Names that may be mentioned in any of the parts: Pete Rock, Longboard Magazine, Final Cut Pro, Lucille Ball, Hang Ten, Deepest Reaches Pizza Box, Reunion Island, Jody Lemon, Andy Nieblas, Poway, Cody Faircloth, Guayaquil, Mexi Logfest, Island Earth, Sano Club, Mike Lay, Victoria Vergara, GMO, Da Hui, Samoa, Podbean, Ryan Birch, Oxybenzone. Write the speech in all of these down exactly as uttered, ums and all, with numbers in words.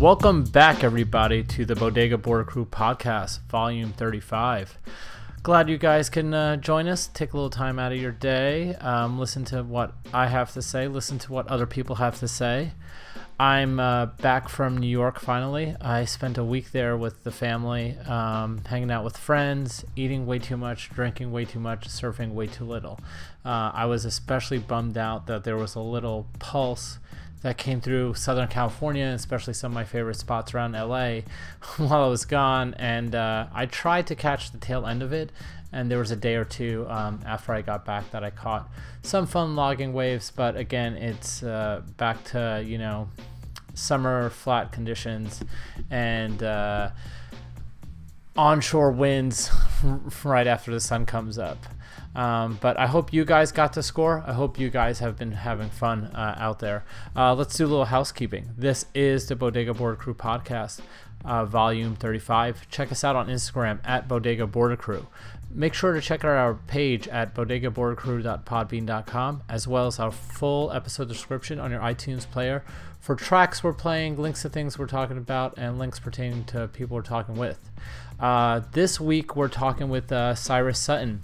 Welcome back, everybody, to the Bodega Border Crew podcast, volume thirty-five. Glad you guys can uh, join us. Take a little time out of your day. Um, listen to what I have to say. Listen to what other people have to say. I'm uh, back from New York finally. I spent a week there with the family, um, hanging out with friends, eating way too much, drinking way too much, surfing way too little. Uh, I was especially bummed out that there was a little pulse that came through Southern California, especially some of my favorite spots around L A, while I was gone. And uh, I tried to catch the tail end of it. And there was a day or two um, after I got back that I caught some fun logging waves, but again, it's uh, back to, you know, summer flat conditions and uh, onshore winds right after the sun comes up. Um, but I hope you guys got to score. I hope you guys have been having fun uh, out there. Uh, let's do a little housekeeping. This is the Bodega Border Crew podcast, uh, volume thirty-five. Check us out on Instagram at Bodega Border Crew. Make sure to check out our page at bodega border crew dot podbean dot com, as well as our full episode description on your iTunes player for tracks we're playing, links to things we're talking about, and links pertaining to people we're talking with. Uh, this week, we're talking with uh, Cyrus Sutton.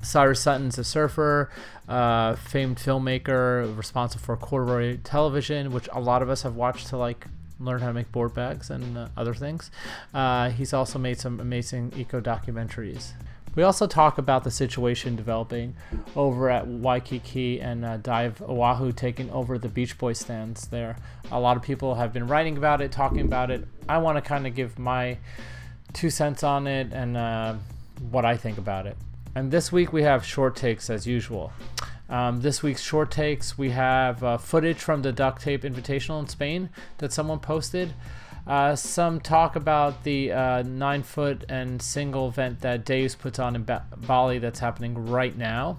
Cyrus Sutton's a surfer, uh, famed filmmaker, responsible for Corduroy television, which a lot of us have watched to like learn how to make board bags and uh, other things. Uh, he's also made some amazing eco documentaries. We also talk about the situation developing over at Waikiki and uh, Dive Oahu taking over the Beach Boy stands there. A lot of people have been writing about it, talking about it. I want to kind of give my two cents on it and uh, what I think about it. And this week we have short takes as usual. Um, this week's short takes, we have uh, footage from the Duct Tape Invitational in Spain that someone posted. Uh, some talk about the uh, nine foot and single event that Dave's puts on in ba- Bali that's happening right now.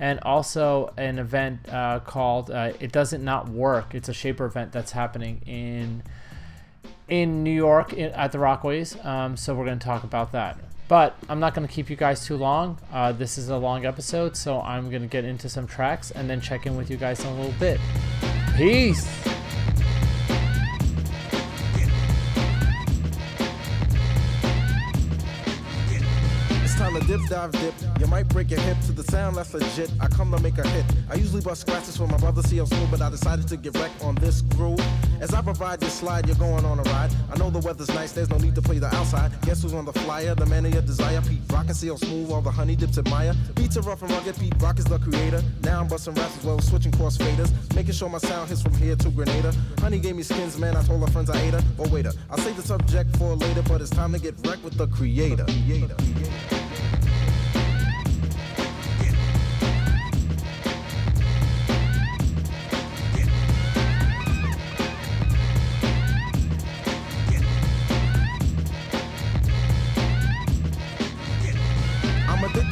And also an event uh, called uh, It Doesn't Not Work. It's a shaper event that's happening in in New York in, at the Rockaways. Um, so we're going to talk about that. But I'm not going to keep you guys too long. Uh, this is a long episode, so I'm going to get into some tracks and then check in with you guys in a little bit. Peace! Dip, dive, dip. You might break your hip to the sound that's legit. I come to make a hit. I usually bust scratches for my brother C L School, but I decided to get wrecked on this groove. As I provide this slide, you're going on a ride. I know the weather's nice, there's no need to play the outside. Guess who's on the flyer? The man of your desire. Pete Rock and C L Smooth, all the honey dips admire. Beats are rough and rugged. Pete Rock is the creator. Now I'm busting raps as well, switching cross faders, making sure my sound hits from here to Grenada. Honey gave me skins, man. I told her friends I ate her. Oh, waiter, I'll save the subject for later, but it's time to get wrecked with the creator. creator.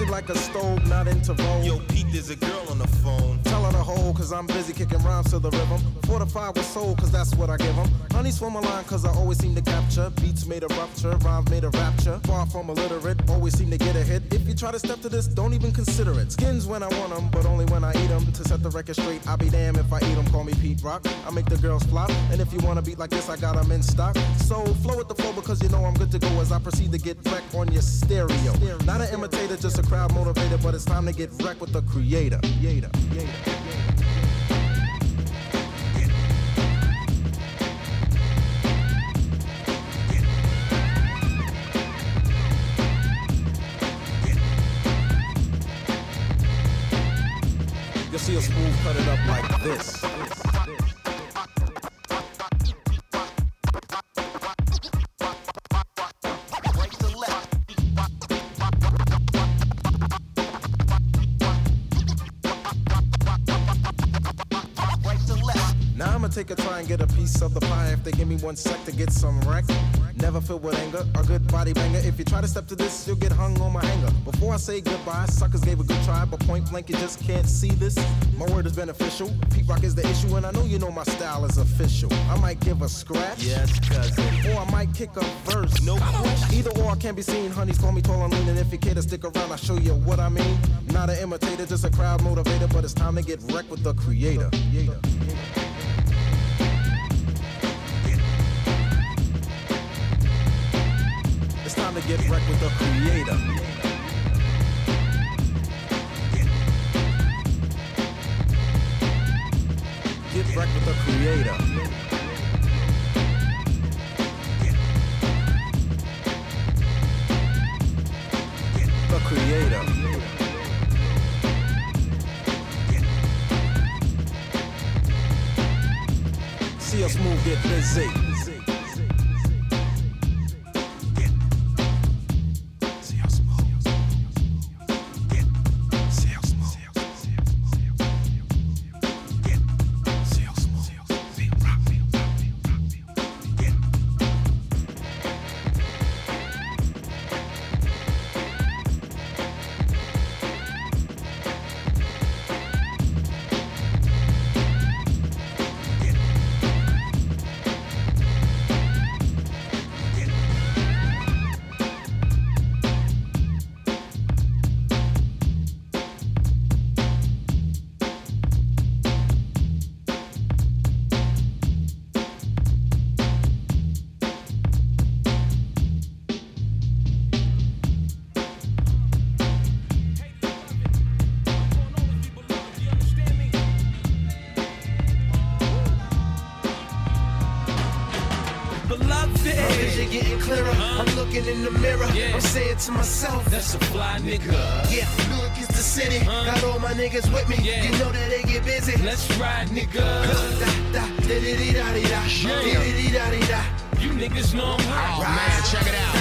Like a stove, not into roll. Yo, Pete, there's a girl on the phone. Tell her to hold, cause I'm busy kicking rhymes to the rhythm. Fortified with soul, cause that's what I give them. Honey's from a line, cause I always seem to capture. Beats made a rupture, rhymes made a rapture. Far from illiterate, always seem to get a hit. If you try to step to this, don't even consider it. Skins when I want them, but only when I eat them. To set the record straight, I'll be damned if I eat them. Call me Pete Rock, I make the girls flop. And if you want a beat like this, I got them in stock. So flow with the flow, because you know I'm good to go as I proceed to get wrecked on your stereo. Not an imitator, just a crowd motivated, but it's time to get wrecked with the creator. creator, creator, creator. You'll see a spool cut it up like this. Take a try and get a piece of the pie if they give me one sec to get some wreck. Never filled with anger, a good body banger. If you try to step to this, you'll get hung on my hanger. Before I say goodbye, suckers gave a good try, but point blank, you just can't see this. My word is beneficial. Pete Rock is the issue, and I know you know my style is official. I might give a scratch, yes, cousin, or I might kick a verse. No question. Either or, I can't be seen. Honeys call me tall and lean, and if you care to stick around, I'll show you what I mean. Not an imitator, just a crowd motivator, but it's time to get wrecked with the creator. The creator. Yeah. get wrecked with the creator. Get wrecked with the creator. The creator. See us move, get busy. In the mirror, yeah. I'm saying to myself, that's a fly nigga. Yeah, look, it's the city, uh, got all my niggas with me. Yeah. You know that they get busy. Let's ride, nigga. You niggas know I'm hot. Oh, man, check it out.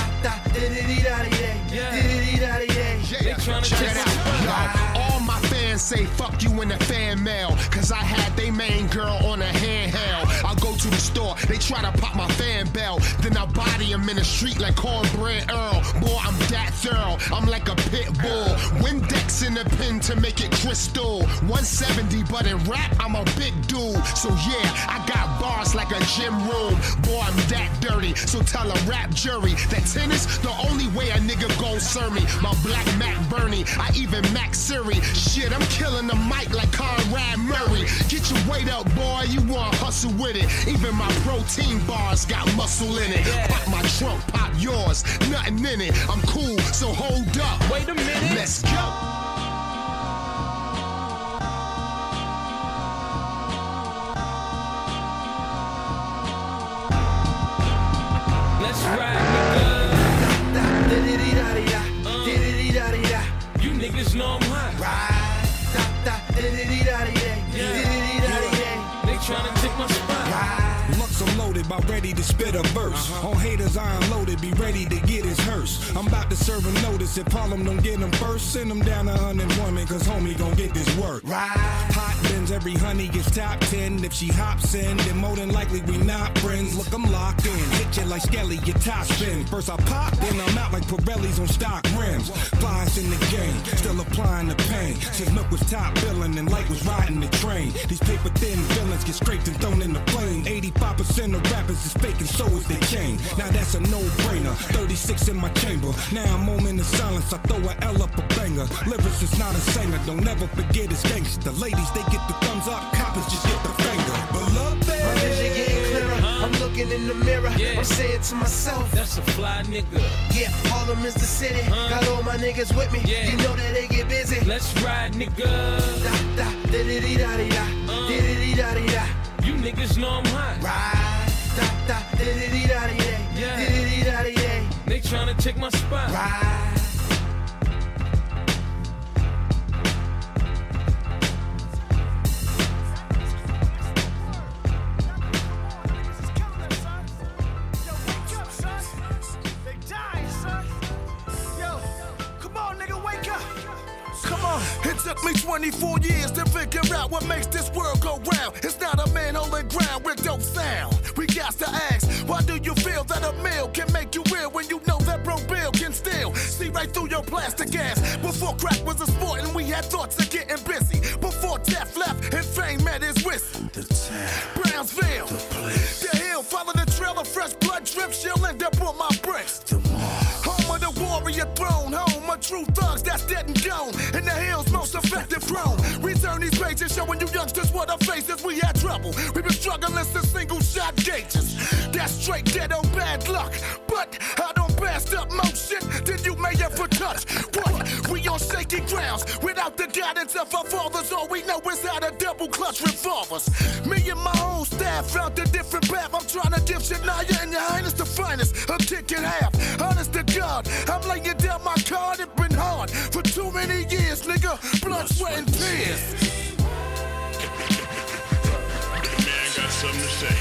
Yeah. They trying to check it out. Yo, all my fans say fuck you in the fan mail, cause I had they main girl on a handheld. I go to the store, they try to pop my fan bell, then I body them in the street like Cornbread Earl. Boy, I'm that thorough, I'm like a pit bull. Windex in the pen to make it crystal. one seventy, but in rap, I'm a big dude. So yeah, I got bars like a gym room. Boy, I'm that dirty, so tell a rap jury that tennis, the only way a nigga gon' serve me. My black Mac Bernie, I even Mac Siri. Shit, I'm killing the mic like Conrad Murray. Get your weight up, boy, you wanna hustle with it. Even my protein bars got muscle in it. Yeah. Pop my trunk, pop yours, nothing in it. I'm cool, so hold up. Wait a minute. Let's go. Niggas know I'm hot. Ride, da da, da da da da da. They tryna take my spot. Ride. Lux unloaded, about ready to spit a verse. Uh-huh. On haters I unloaded, be ready to get his hearse. I'm about to serve a notice. If Harlem don't get him first, send him down to unemployment, cause homie gon' get this work. Ride. Hot bins, every honey gets top ten. If she hops in, then more than likely we not friends. Look, I'm locked in. Hit you like Skelly, your top spin. First I pop, then I'm out like Pirelli's on stock rims. Flies in the game, still applying the pain. Since Milk was top billin' and Light was riding the train. These paper-thin villains get scraped and thrown in the flame. eighty-five percent of rappers is fake and so is the chain. Now that's a no-brainer, thirty-six in my chamber. Now I'm moment of silence, I throw a L up a banger. Lyrics is not a singer, don't ever forget it's gangster. Ladies, they get the thumbs up, coppers just get the finger. But love, baby. My vision getting clearer, I'm looking in the mirror. Yeah. I'm saying to myself, that's a fly nigga. Yeah, Harlem is the city, uh, got all my niggas with me. Yeah. You know that they get busy. Let's ride, nigga. Da da da da da da da da da da. You niggas know I'm hot. Ride, da da da da da da da da da. They tryna take my spot. Ride. It took me twenty-four years to figure out what makes this world go round. It's not a man on the ground with dope sound. We got to ask, why do you feel that a meal can make you real when you know that bro Bill can still see right through your plastic ass? Before crack was a sport and we had thoughts of getting busy. Before death left and fame met his whistle. The town, Brownsville, the place, the hill, follow the trail of fresh blood drips. She'll end up on my breast. The home of the warrior throne, home of true thugs that's dead and gone. In the hills, most effective throne. We turn these pages, showing you youngsters what our faces. We had trouble, we been struggling since single shot gauges. That's straight dead on bad luck, but I don't pass up motion. guidance of our fathers, all we know is how to double clutch revolvers. Me and my own staff found a different path. I'm trying to give Shania and your highness the finest a kick in half. Honest to God, I'm laying down my card. It's been hard for too many years, nigga. Blood, sweat, and tears. Man got something to say.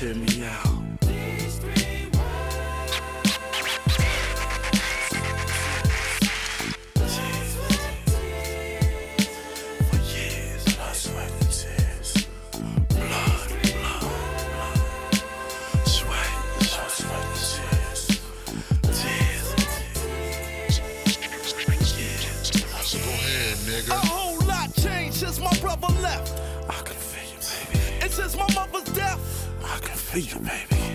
Hit me out.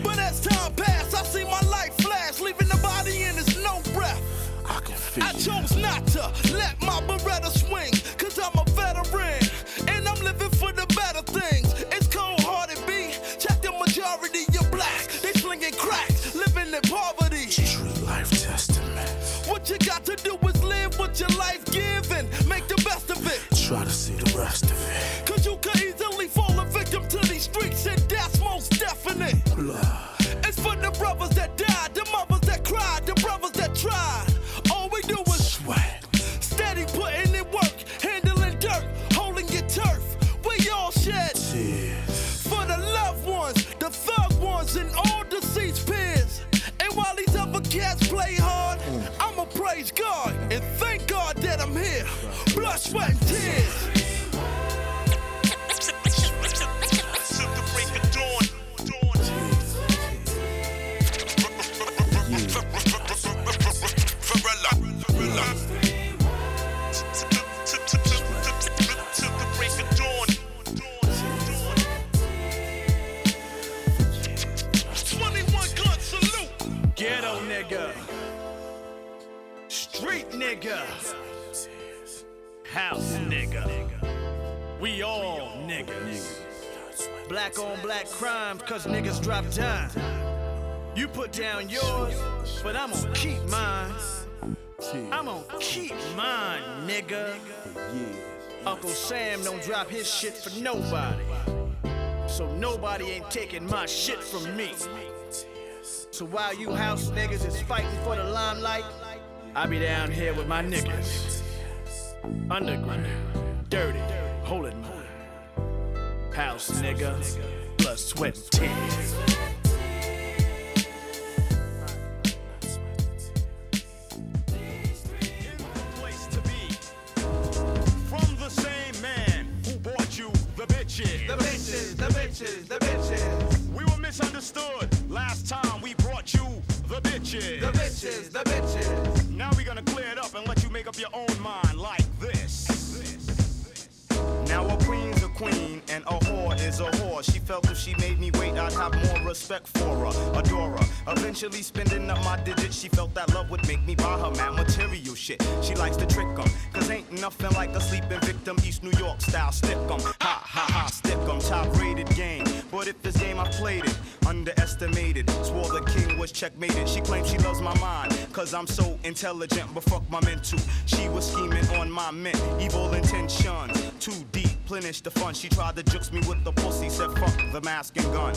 But as time passed, I see my life flash, leaving the body and there's no breath. I can feel I chose not to let my Beretta swing, cause I'm a veteran, and I'm living for the better things. It's cold-hearted, B. Check the majority of blacks. They slinging crack, living in poverty. True life testament. What you got to do is live what your life giving. Make the best of it. Try to see the rest of it. Cause you could easily fall a victim to these streets and that's most definite. It's for the brothers that died, the mothers that cried, the brothers that tried. All we do is sweat. Steady putting in work, handling dirt, holding your turf. We all shed tears for the loved ones, the thug ones, and all deceased peers. And while these other cats play hard, I'ma praise God and thank God that I'm here. Blood, sweat, and tears. Nigga, house nigga, we all niggas. Black on black crimes, cause niggas drop dime. You put down yours, but I'm gonna keep mine. I'm gonna keep mine, nigga. Uncle Sam don't drop his shit for nobody. So nobody ain't taking my shit from me. So while you house niggas is fighting for the limelight, I be down here with my niggas. Underground, dirty, holding mine. House niggas, blood, sweat, and tears. In the place to be, from the same man who bought you the bitches. The bitches, the bitches, the bitches. We were misunderstood last time we brought you the bitches. The bitches, the bitches. Now we're gonna clear it up and let you make up your own mind like this. Now a queen's a queen and a whore is a whore. She felt if she made me wait, I'd have more respect for her, adore her. Eventually spending up my digits, she felt that love would make me buy her mad material shit. She likes to trick 'em, cause ain't nothing like a sleeping victim. East New York style, stick 'em, ha ha ha, stick 'em. Top rated game, but if this game I played it, underestimated, swore the king was checkmated. She claims she loves my mind, cause I'm so intelligent, but fuck my mental. She was scheming on my mint, evil intentions, too deep, plenish the fun. She tried to jukes me with the pussy, said fuck the mask and gun.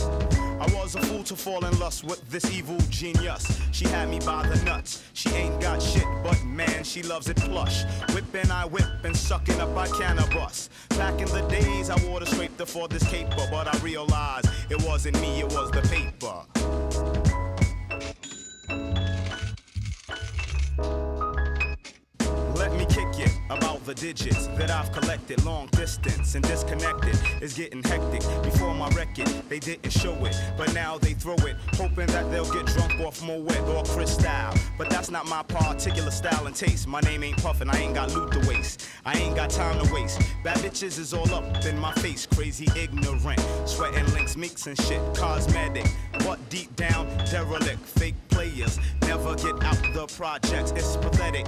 I was a fool to fall in lust with this evil genius. She had me by the nuts, she ain't got shit, but man, she loves it plush. Whipping I whip and sucking up I cannabis. Back in the days I wore the scraper for this caper, but I realized it wasn't me, it was the paper. Let me kick it about the digits that I've collected. Long distance and disconnected is getting hectic. Before my record, they didn't show it, but now they throw it, hoping that they'll get drunk off Moet or Cristal. But that's not my particular style and taste. My name ain't Puffin', I ain't got loot to waste. I ain't got time to waste. Bad bitches is all up in my face, crazy ignorant, sweating links, mixing shit, cosmetic, but deep down derelict. Fake players never get out the projects. It's pathetic.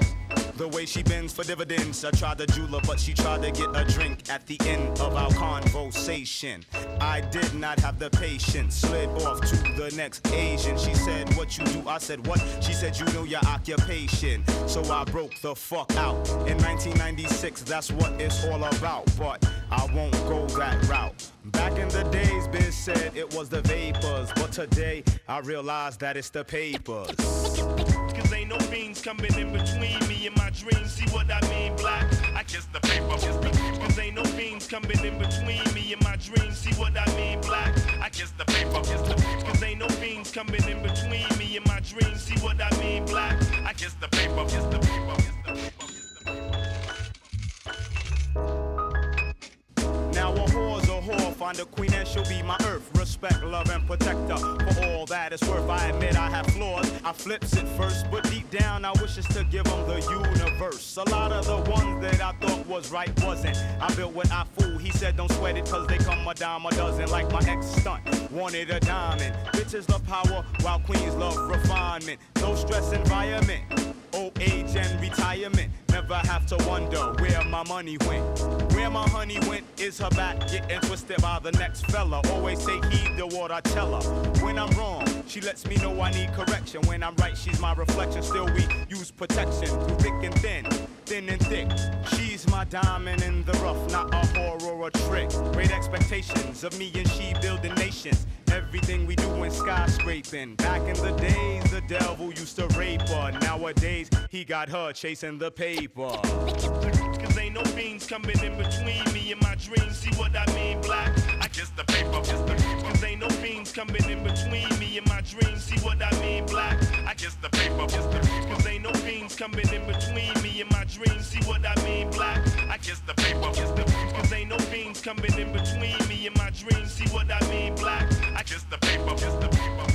The way she bends for dividends, I tried to jewel her, but she tried to get a drink at the end of our conversation. I did not have the patience, slid off to the next Asian. She said, what you do? I said, what? She said, you know your occupation. So I broke the fuck out. In nineteen ninety-six, that's what it's all about, but I won't go that route. Back in the days, bitch said it was the vapors, but today I realize that it's the papers. Cause ain't no beans coming in between me and my dreams, see what I mean, black? I kiss the paper. Cause ain't no beans coming in between me and my dreams, see what I mean, black? I kiss the paper. Cause ain't no beans coming in between me and my dreams, see what I mean, black? I kiss the paper. Kiss the paper. Kiss the paper. Kiss the paper. Now a whore's a whore. Find a queen and she'll be my earth. Respect, love, and protector. For all that it's worth, I admit I have flaws. I flips it first, but deep down I wish it's to give them the universe. A lot of the ones that I thought was right wasn't. I built what I fooled. He said don't sweat it, cause they come a dime a dozen. Like my ex stunt, wanted a diamond. Bitches love power, while queens love refinement. No stress environment, old age and retirement. Never have to wonder where my money went. Where my honey went is her back getting twisted by the next fella. Always take heed to what I tell her. When I'm wrong, she lets me know I need correction. When I'm right, she's my reflection. Still we use protection through thick and thin, thin and thick. She's my diamond in the rough, not a horror or a trick. Great expectations of me and she building nations. Everything we do in skyscraping. Back in the days, the devil used to rape her. Nowadays, he got her chasing the paper. Cause ain't no beans coming in between me and my dreams. See what I mean, black? I kiss the paper. Cause ain't no beans coming in between me and my dreams. See what I mean, black? I kiss the paper. Cause ain't no beans coming in between me and my dreams. See what I mean, black? I kiss the paper. Cause ain't no beans coming in between me and my dreams. See what I mean, black? I kiss the paper. Kiss the paper. Kiss the paper.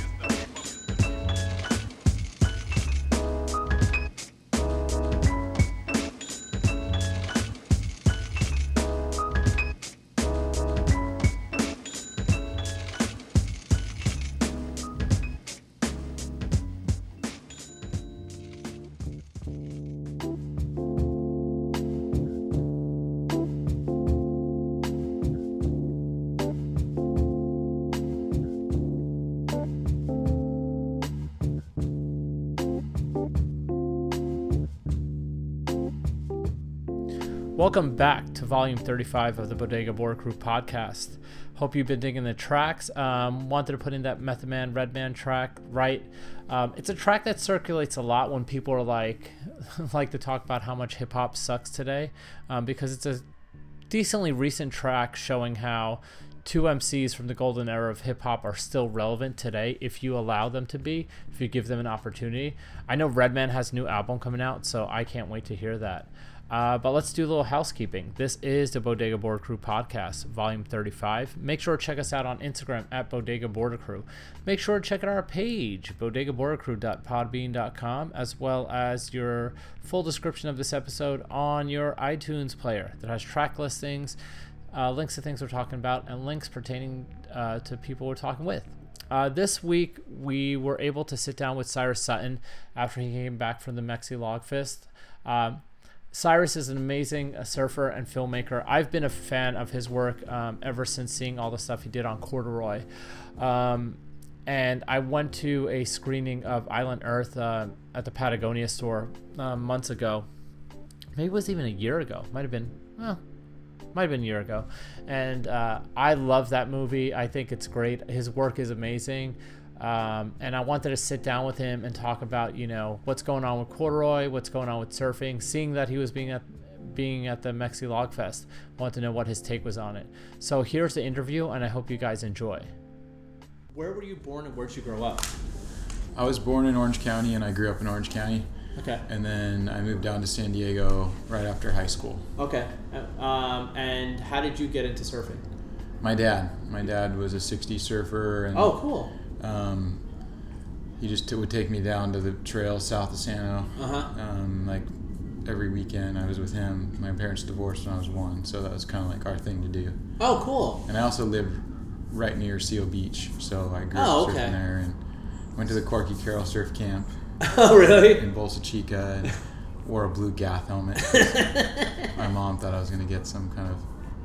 Welcome back to Volume thirty-five of the Bodega Border Crew podcast. Hope you've been digging the tracks. Um, wanted to put in that Method Man, Red Man track, right? Um, it's a track that circulates a lot when people are like, like to talk about how much hip hop sucks today, um, because it's a decently recent track showing how two M Cs from the golden era of hip-hop are still relevant today if you allow them to be, if you give them an opportunity. I know Redman has a new album coming out, so I can't wait to hear that. Uh, but let's do a little housekeeping. This is the Bodega Border Crew podcast, Volume thirty-five. Make sure to check us out on Instagram at Bodega Border Crew. Make sure to check out our page, bodega border crew dot podbean dot com, as well as your full description of this episode on your iTunes player that has track listings, Uh, links to things we're talking about, and links pertaining uh, to people we're talking with. Uh, this week, we were able to sit down with Cyrus Sutton after he came back from the Mexi Logfest. Um, Cyrus is an amazing uh, surfer and filmmaker. I've been a fan of his work um, ever since seeing all the stuff he did on Corduroy. Um, and I went to a screening of Island Earth uh, at the Patagonia store uh, months ago. Maybe it was even a year ago. Might have been, well... might have been a year ago, and uh, I love that movie. I think it's great. His work is amazing, um, and I wanted to sit down with him and talk about, you know, what's going on with Corduroy, what's going on with surfing, seeing that he was being at being at the Mexi Logfest. I wanted to know what his take was on it. So here's the interview, and I hope you guys enjoy. Where were you born and where did you grow up? I was born in Orange County, and I grew up in Orange County. Okay. And then I moved down to San Diego right after high school. Okay. Um, and how did you get into surfing? My dad. My dad was a sixties surfer. And, oh, cool. Um, he just t- would take me down to the trail south of San O. Uh-huh. Um, like every weekend I was with him. My parents divorced when I was one, so that was kind of like our thing to do. Oh, cool. And I also lived right near Seal Beach, so I grew oh, up okay. surfing there and went to the Corky Carroll Surf Camp. Oh, really? In Bolsa Chica. And wore a blue Gath helmet. My mom thought I was going to get some kind of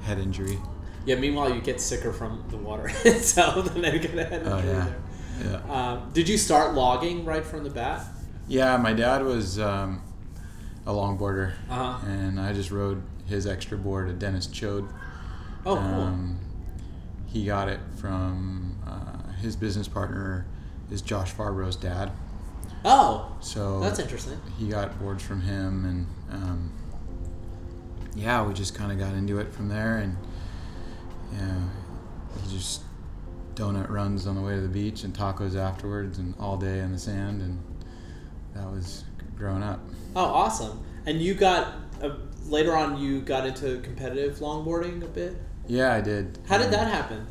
head injury. Yeah, meanwhile, you get sicker from the water itself and then you get a head injury. Oh, yeah. There. Yeah. Um, did you start logging right from the bat? Yeah, my dad was um, a longboarder, uh-huh. and I just rode his extra board, a Dennis Chode. Oh, um, cool. He got it from uh, his business partner is Josh Farbro's dad. Oh, so that's interesting. He got boards from him, and um, yeah, we just kind of got into it from there, and yeah, he just donut runs on the way to the beach and tacos afterwards, and all day in the sand, and that was growing up. Oh, awesome! And you got a, later on, you got into competitive longboarding a bit. Yeah, I did. How um, did that happen?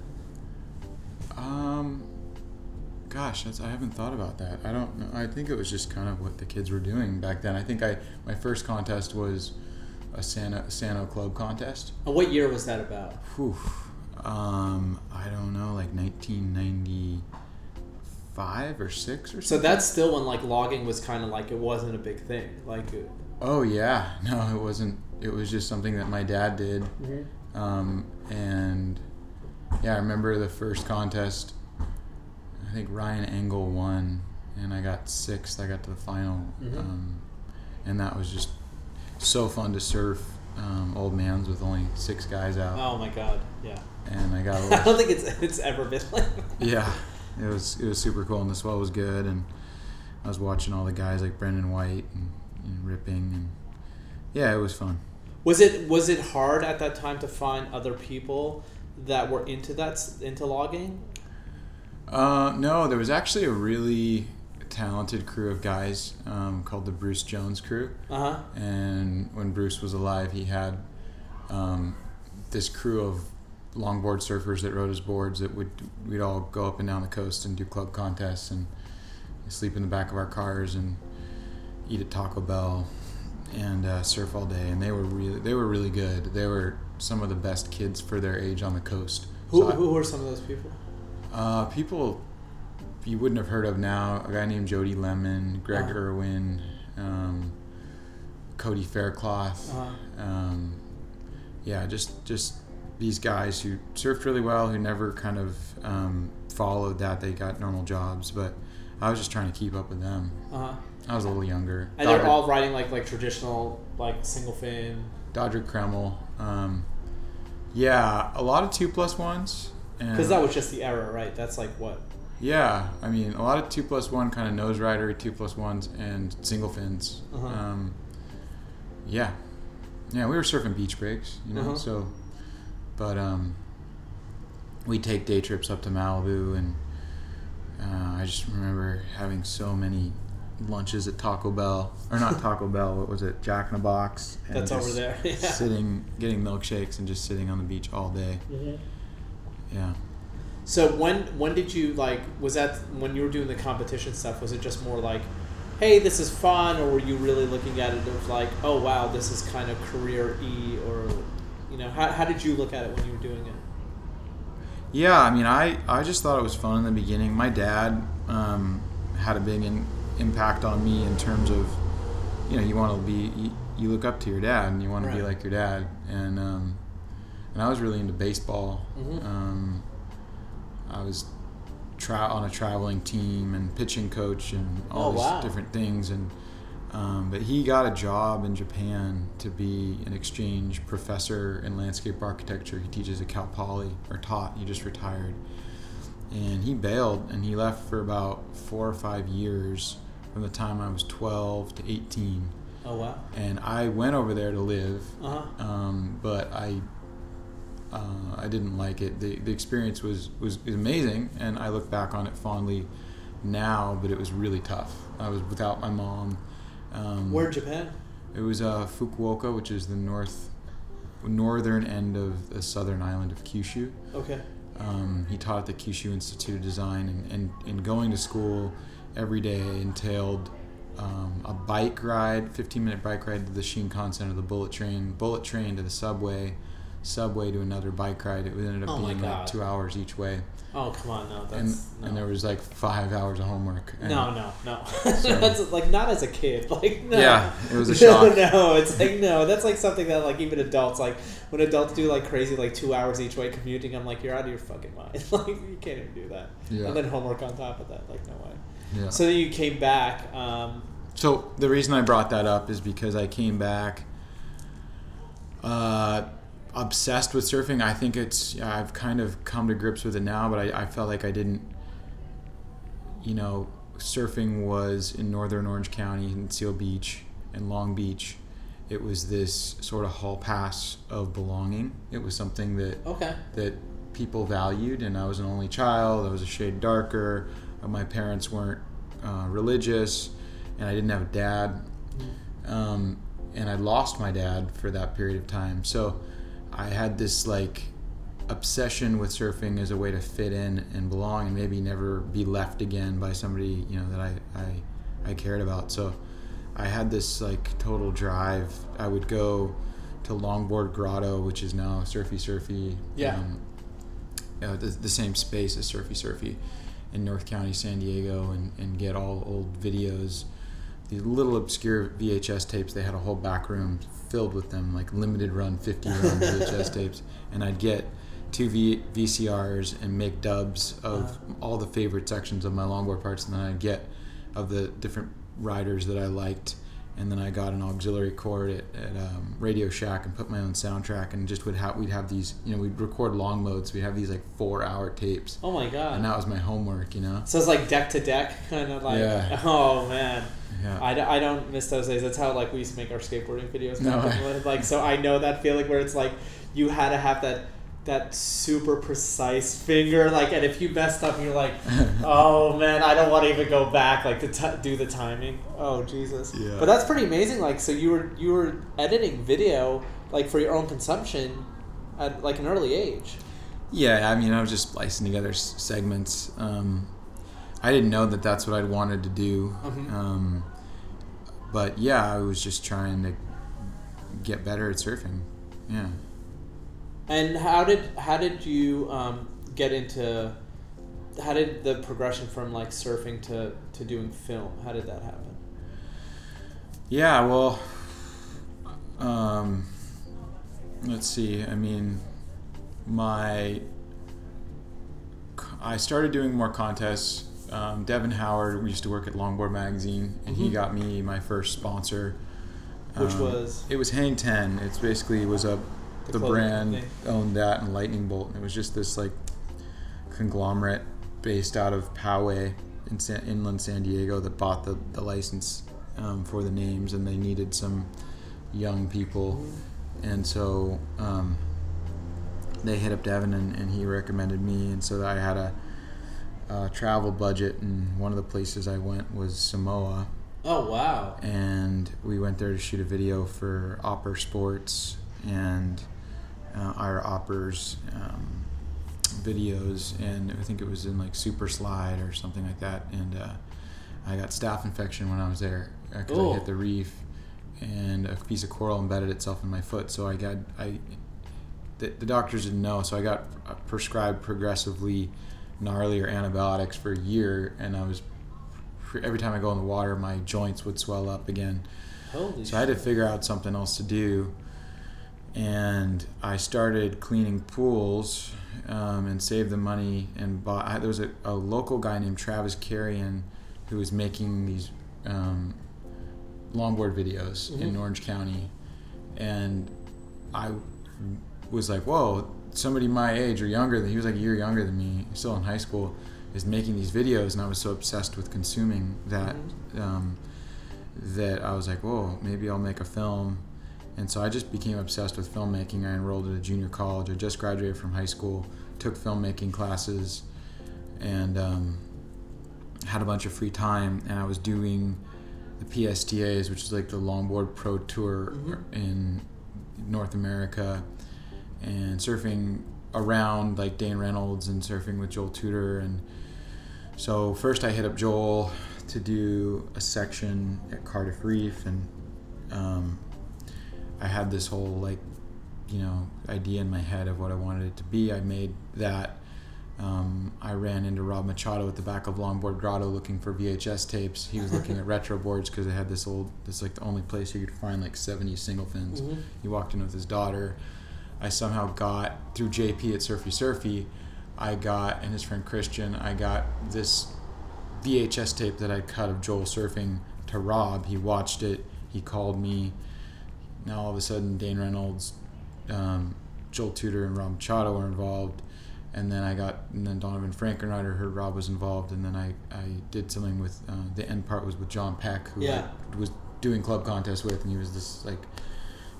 Um. Gosh, that's, I haven't thought about that. I don't know. I think it was just kind of what the kids were doing back then. I think I my first contest was a Sano, Sano Club contest. Oh, what year was that about? Whew. Um, I don't know, like nineteen ninety-five or six or something. So that's still when like logging was kind of like it wasn't a big thing. Like. It... Oh yeah, no, it wasn't. It was just something that my dad did, mm-hmm. um, and yeah, I remember the first contest. I think Ryan Engel won, and I got sixth. I got to the final, mm-hmm. um, and that was just so fun to surf um, old mans with only six guys out. Oh my god, yeah. And I got. A little, I don't think it's it's ever been like that. Yeah, it was it was super cool, and the swell was good, and I was watching all the guys like Brendan White and, and ripping, and yeah, it was fun. Was it was it hard at that time to find other people that were into that into logging? Uh, no, there was actually a really talented crew of guys um, called the Bruce Jones crew. Uh-huh. And when Bruce was alive, he had um, this crew of longboard surfers that rode his boards that would we'd all go up and down the coast and do club contests and sleep in the back of our cars and eat at Taco Bell and uh, surf all day. And they were really they were really good. They were some of the best kids for their age on the coast. Who so I, who were some of those people? Uh, people you wouldn't have heard of now, a guy named Jody Lemon, Greg uh-huh. Irwin, um, Cody Faircloth, uh-huh. um, yeah, just just these guys who surfed really well, who never kind of um, followed that. They got normal jobs, but I was just trying to keep up with them. Uh-huh. I was a little younger. And Dodger, they're all riding like like traditional like single fin. Dodger Kreml, um, yeah, a lot of two plus ones. Because that was just the era, right? That's like what? Yeah, I mean, a lot of two plus one kind of nose rider, two plus ones, and single fins. Uh-huh. Um, yeah, yeah, we were surfing beach breaks, you know. Uh-huh. So, but um, we take day trips up to Malibu, and uh, I just remember having so many lunches at Taco Bell, or not Taco Bell. What was it? Jack in a Box. And that's over there. Yeah. Sitting, getting milkshakes, and just sitting on the beach all day. Mm-hmm. Yeah. So when when did you like? Was that when you were doing the competition stuff? Was it just more like, hey, this is fun, or were you really looking at it of like, oh wow, this is kind of career-y, or you know, how how did you look at it when you were doing it? Yeah, I mean, I, I just thought it was fun in the beginning. My dad um, had a big in, impact on me in terms of, you know, you want to be you, you look up to your dad and you want right. to be like your dad, and. Um, And I was really into baseball. Mm-hmm. Um, I was tra- on a traveling team and pitching coach and all oh, these wow. different things. And um, but he got a job in Japan to be an exchange professor in landscape architecture. He teaches at Cal Poly, or taught. He just retired. And he bailed, and he left for about four or five years from the time I was twelve to eighteen. Oh, wow. And I went over there to live, uh-huh. um, but I... Uh, I didn't like it. The the experience was, was amazing, and I look back on it fondly now, but it was really tough. I was without my mom. Um, Where in Japan? It was uh, Fukuoka, which is the north northern end of the southern island of Kyushu. Okay. Um, he taught at the Kyushu Institute of Design, and, and, and going to school every day entailed um, a bike ride, fifteen-minute bike ride to the Shinkansen or the bullet train, bullet train to the subway, subway to another bike ride. It ended up oh being like two hours each way. Oh, come on, no. That's, and, no. and there was like five hours of homework. And no, no, no. So, that's like not as a kid. Like, no. Yeah, it was a shock. No, no, it's like, no, that's like something that like even adults, like when adults do like crazy like two hours each way commuting, I'm like, you're out of your fucking mind. Like, you can't even do that. Yeah. And then homework on top of that, like no way. Yeah. So then you came back. Um, so the reason I brought that up is because I came back uh, obsessed with surfing. I think it's, I've kind of come to grips with it now, but I, I felt like I didn't, you know, surfing was in northern Orange County, in Seal Beach and Long Beach. It was this sort of hall pass of belonging. It was something that okay. that people valued, and I was an only child. I was a shade darker. My parents weren't uh, religious, and I didn't have a dad, um, and I lost my dad for that period of time. So I had this like obsession with surfing as a way to fit in and belong, and maybe never be left again by somebody, you know, that I I, I cared about. So I had this like total drive. I would go to Longboard Grotto, which is now Surfy Surfy. Yeah. Um, you know, the, the same space as Surfy Surfy. In North County, San Diego, and, and get all old videos, these little obscure V H S tapes. They had a whole back room filled with them, like limited run, fifty run V H S tapes. And I'd get two v- VCRs and make dubs of wow. all the favorite sections of my longboard parts, and then I'd get of the different riders that I liked. And then I got an auxiliary cord at, at um, Radio Shack and put my own soundtrack, and just would have we'd have these, you know, we'd record long modes. We'd have these like four hour tapes. Oh my god! And that was my homework, you know. So it's like deck to deck, kind of like. Yeah. Oh man. Yeah. I, I don't miss those days. That's how like we used to make our skateboarding videos. No. Of, like so, I know that feeling where it's like you had to have that. that super precise finger, like, and if you messed up, you're like, oh man, I don't want to even go back, like, to t- do the timing. Oh Jesus! Yeah. But that's pretty amazing. Like, so you were you were editing video, like, for your own consumption, at like an early age. Yeah, I mean, I was just splicing together s- segments. Um, I didn't know that that's what I'd wanted to do. Mm-hmm. Um, but yeah, I was just trying to get better at surfing. Yeah. And how did how did you um, get into, how did the progression from like surfing to, to doing film, how did that happen? Yeah, well, um, let's see, I mean, my, I started doing more contests. Um, Devin Howard, we used to work at Longboard Magazine, and mm-hmm. he got me my first sponsor. Which um, was? It was Hang ten. It's basically, it was a... The, the brand thing. Owned that, and Lightning Bolt, and it was just this like conglomerate based out of Poway in San, inland San Diego that bought the, the license um, for the names, and they needed some young people, and so um, they hit up Devin, and, and he recommended me, and so I had a, a travel budget, and one of the places I went was Samoa. Oh wow! And we went there to shoot a video for Opper Sports and Uh, our Oppers um, videos, and I think it was in like Super Slide or something like that, and uh, I got staph infection when I was there because uh, I hit the reef, and a piece of coral embedded itself in my foot, so I got I the, the doctors didn't know, so I got prescribed progressively gnarlier antibiotics for a year, and I was every time I go in the water my joints would swell up again. Holy so I had to figure out something else to do. And I started cleaning pools um, and saved the money and bought. I, there was a, a local guy named Travis Carrion who was making these um, longboard videos mm-hmm. in Orange County, and I was like, "Whoa! Somebody my age or younger than he was like a year younger than me, still in high school, is making these videos." And I was so obsessed with consuming that mm-hmm. um, that I was like, "Whoa! Maybe I'll make a film." And so I just became obsessed with filmmaking. I enrolled at a junior college. I just graduated from high school, took filmmaking classes, and um, had a bunch of free time. And I was doing the P S T As, which is like the Longboard Pro Tour mm-hmm. in North America, and surfing around like Dane Reynolds and surfing with Joel Tudor. And so first I hit up Joel to do a section at Cardiff Reef, and um, I had this whole like you know, idea in my head of what I wanted it to be. I made that. Um, I ran into Rob Machado at the back of Longboard Grotto looking for V H S tapes. He was looking at retro boards because they had this old, this like the only place you could find like seventy single fins. Mm-hmm. He walked in with his daughter. I somehow got, through J P at Surfy Surfy, I got, and his friend Christian, I got this V H S tape that I cut of Joel surfing to Rob. He watched it. He called me. Now all of a sudden Dane Reynolds, um, Joel Tudor, and Rob Machado are involved. And then I got, and then Donovan Frankenreiter heard Rob was involved, and then I, I did something with, uh, the end part was with John Peck, who yeah. I was doing club contests with, and he was this, like,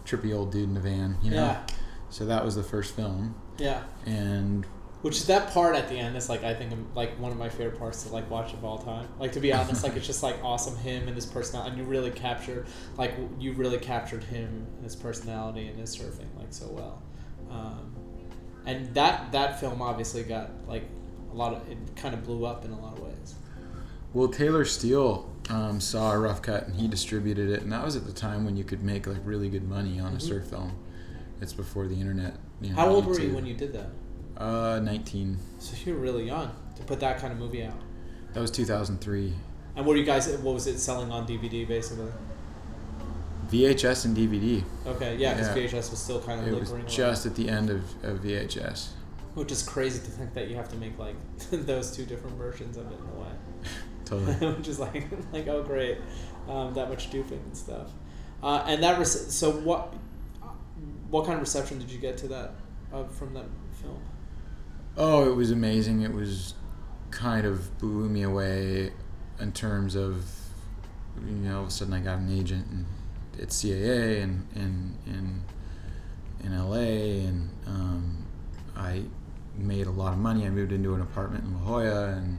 trippy old dude in a van, you know? Yeah. So that was the first film. Yeah. And... Which is that part at the end is, like, I think, like, one of my favorite parts to, like, watch of all time. Like, to be honest, like, it's just, like, awesome, him and his personality, and you really capture, like, you really captured him and his personality and his surfing, like, so well. Um... And that, that film obviously got, like, a lot of... It kind of blew up in a lot of ways. Well, Taylor Steele um, saw a rough cut, and he distributed it. And that was at the time when you could make, like, really good money on mm-hmm. a surf film. It's before the internet. You know, How old were you when you did that? Uh, nineteen. So you were really young to put that kind of movie out. That was two thousand three. And were you guys... What was it selling on D V D, basically? V H S and D V D. Okay, yeah, because yeah. V H S was still kind of... It was just at the end of, of V H S. Which is crazy to think that you have to make, like, those two different versions of it in a way. Totally. Which is like, like oh, great. Um, that much duping and stuff. Uh, and that... Rec- so what what kind of reception did you get to that uh, from that film? Oh, it was amazing. It was kind of blew me away in terms of, you know, all of a sudden I got an agent and... at C A A and in in in L A, and um, I made a lot of money. I moved into an apartment in La Jolla, and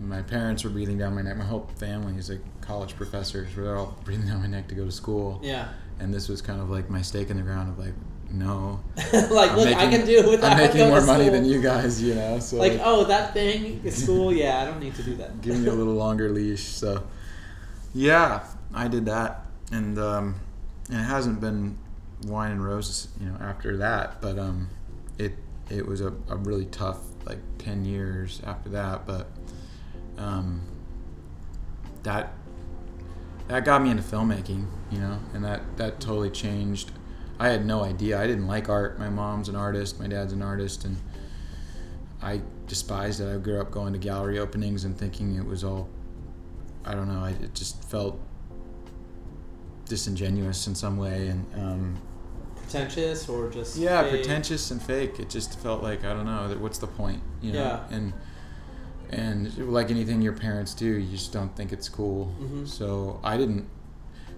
my parents were breathing down my neck. My whole family is like college professors. They're all breathing down my neck to go to school. Yeah. And this was kind of like my stake in the ground of like, no, like I'm look, making, I can do it without. I'm making more money than you guys, you know. So like, oh, that thing is cool. Yeah, I don't need to do that. Give me a little longer leash. So, yeah, I did that. And um, and it hasn't been wine and roses, you know, after that. But um, it it was a, a really tough like ten years after that. But um, that that got me into filmmaking, you know, and that, that totally changed. I had no idea. I didn't like art. My mom's an artist. My dad's an artist, and I despised it. I grew up going to gallery openings and thinking it was all, I don't know. I, it just felt disingenuous in some way, and um, pretentious or just yeah, fake. Pretentious and fake. It just felt like, I don't know, what's the point, you know? Yeah. And and like anything your parents do, you just don't think it's cool. Mm-hmm. So I didn't.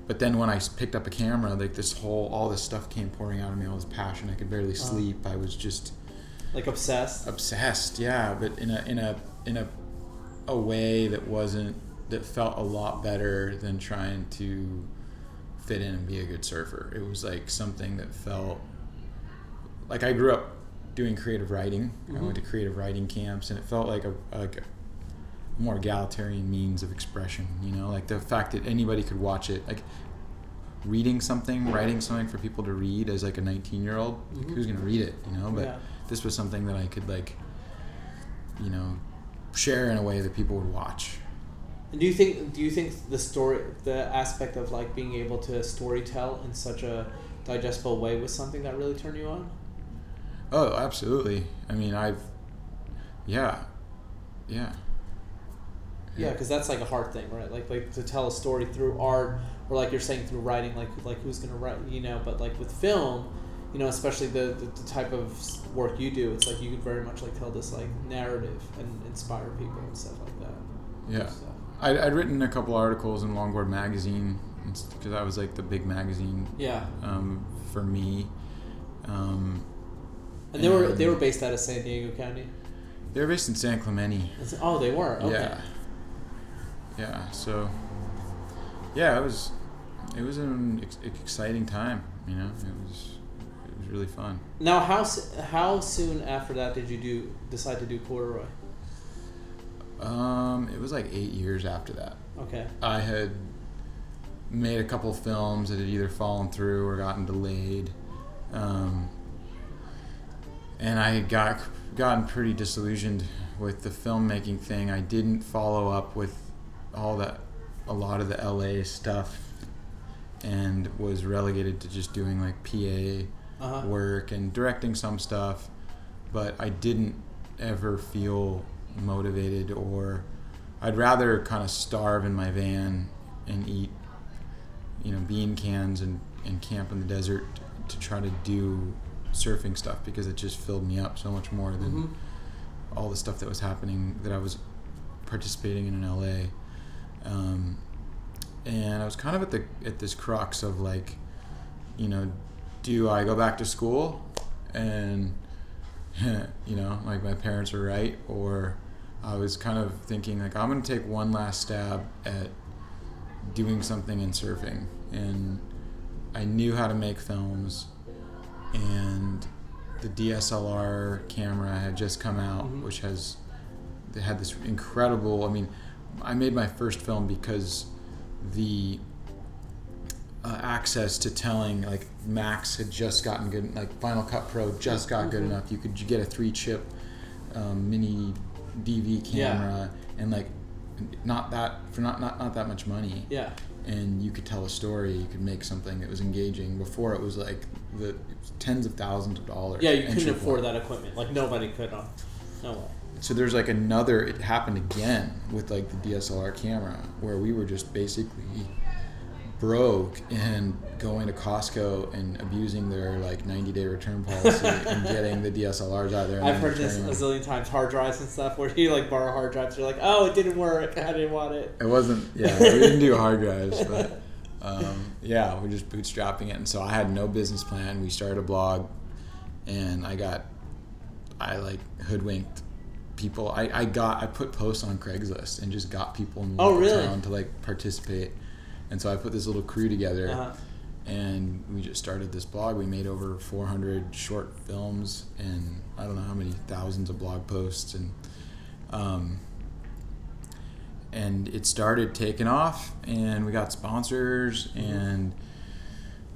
But then when I picked up a camera, like this whole, all this stuff came pouring out of me, all this passion. I could barely sleep. Oh. I was just like obsessed. Obsessed, yeah, but in a in a in a a way that wasn't that felt a lot better than trying to fit in and be a good surfer. It was like something that felt like, I grew up doing creative writing. Mm-hmm. I went to creative writing camps, and it felt like a, like a more egalitarian means of expression, you know, like the fact that anybody could watch it, like reading something, writing something for people to read as like a nineteen year old, like mm-hmm. who's gonna read it, you know? But yeah. This was something that I could, like, you know, share in a way that people would watch. Do you think do you think the story, the aspect of like being able to storytell in such a digestible way was something that really turned you on? Oh, absolutely. I mean, I've yeah. Yeah. Yeah, because yeah, that's like a hard thing, right? Like like to tell a story through art, or like you're saying through writing, like like who's going to write, you know, but like with film, you know, especially the, the, the type of work you do, it's like you could very much like tell this like narrative and inspire people and stuff like that. Yeah. So. I'd, I'd written a couple articles in Longboard Magazine because that was like the big magazine. Yeah. Um, for me. Um, and they and were they were based out of San Diego County. They were based in San Clemente. It's, oh, they were. Okay. Yeah. Yeah. So. Yeah, it was, it was an ex- exciting time. You know, it was it was really fun. Now, how how soon after that did you do decide to do Corduroy? Um, it was like eight years after that. Okay. I had made a couple films that had either fallen through or gotten delayed. Um, and I had got gotten pretty disillusioned with the filmmaking thing. I didn't follow up with all that, a lot of the L A stuff, and was relegated to just doing like P A uh-huh. work and directing some stuff, but I didn't ever feel motivated, or I'd rather kind of starve in my van and eat, you know, bean cans and, and camp in the desert to try to do surfing stuff, because it just filled me up so much more than mm-hmm. all the stuff that was happening that I was participating in in L A. Um, and I was kind of at the at this crux of like, you know, do I go back to school and, you know, like my parents were right, or I was kind of thinking like I'm going to take one last stab at doing something in surfing. And I knew how to make films, and the D S L R camera had just come out, mm-hmm. which has they had this incredible, I mean, I made my first film because the uh, access to telling, like Max had just gotten good, like Final Cut Pro just got mm-hmm. good enough. You could you get a three chip um, mini D V camera yeah. and like not that for not, not, not that much money. Yeah. And you could tell a story, you could make something that was engaging. Before it was like the tens of thousands of dollars. Yeah, you couldn't afford that equipment. Like nobody could. No way. So there's like another, it happened again with like the D S L R camera where we were just basically broke and going to Costco and abusing their like ninety day return policy and getting the D S L Rs out there. And I've heard this a zillion times, hard drives and stuff where you like borrow hard drives, you're like, oh, it didn't work, I didn't want it. It wasn't, yeah, we didn't do hard drives, but um, yeah, we're just bootstrapping it. And so I had no business plan. We started a blog and I got, I like hoodwinked people. I, I got, I put posts on Craigslist and just got people in oh, really? town to like participate. And so I put this little crew together, uh-huh. and we just started this blog. We made over four hundred short films, and I don't know how many thousands of blog posts, and um, and it started taking off. And we got sponsors, and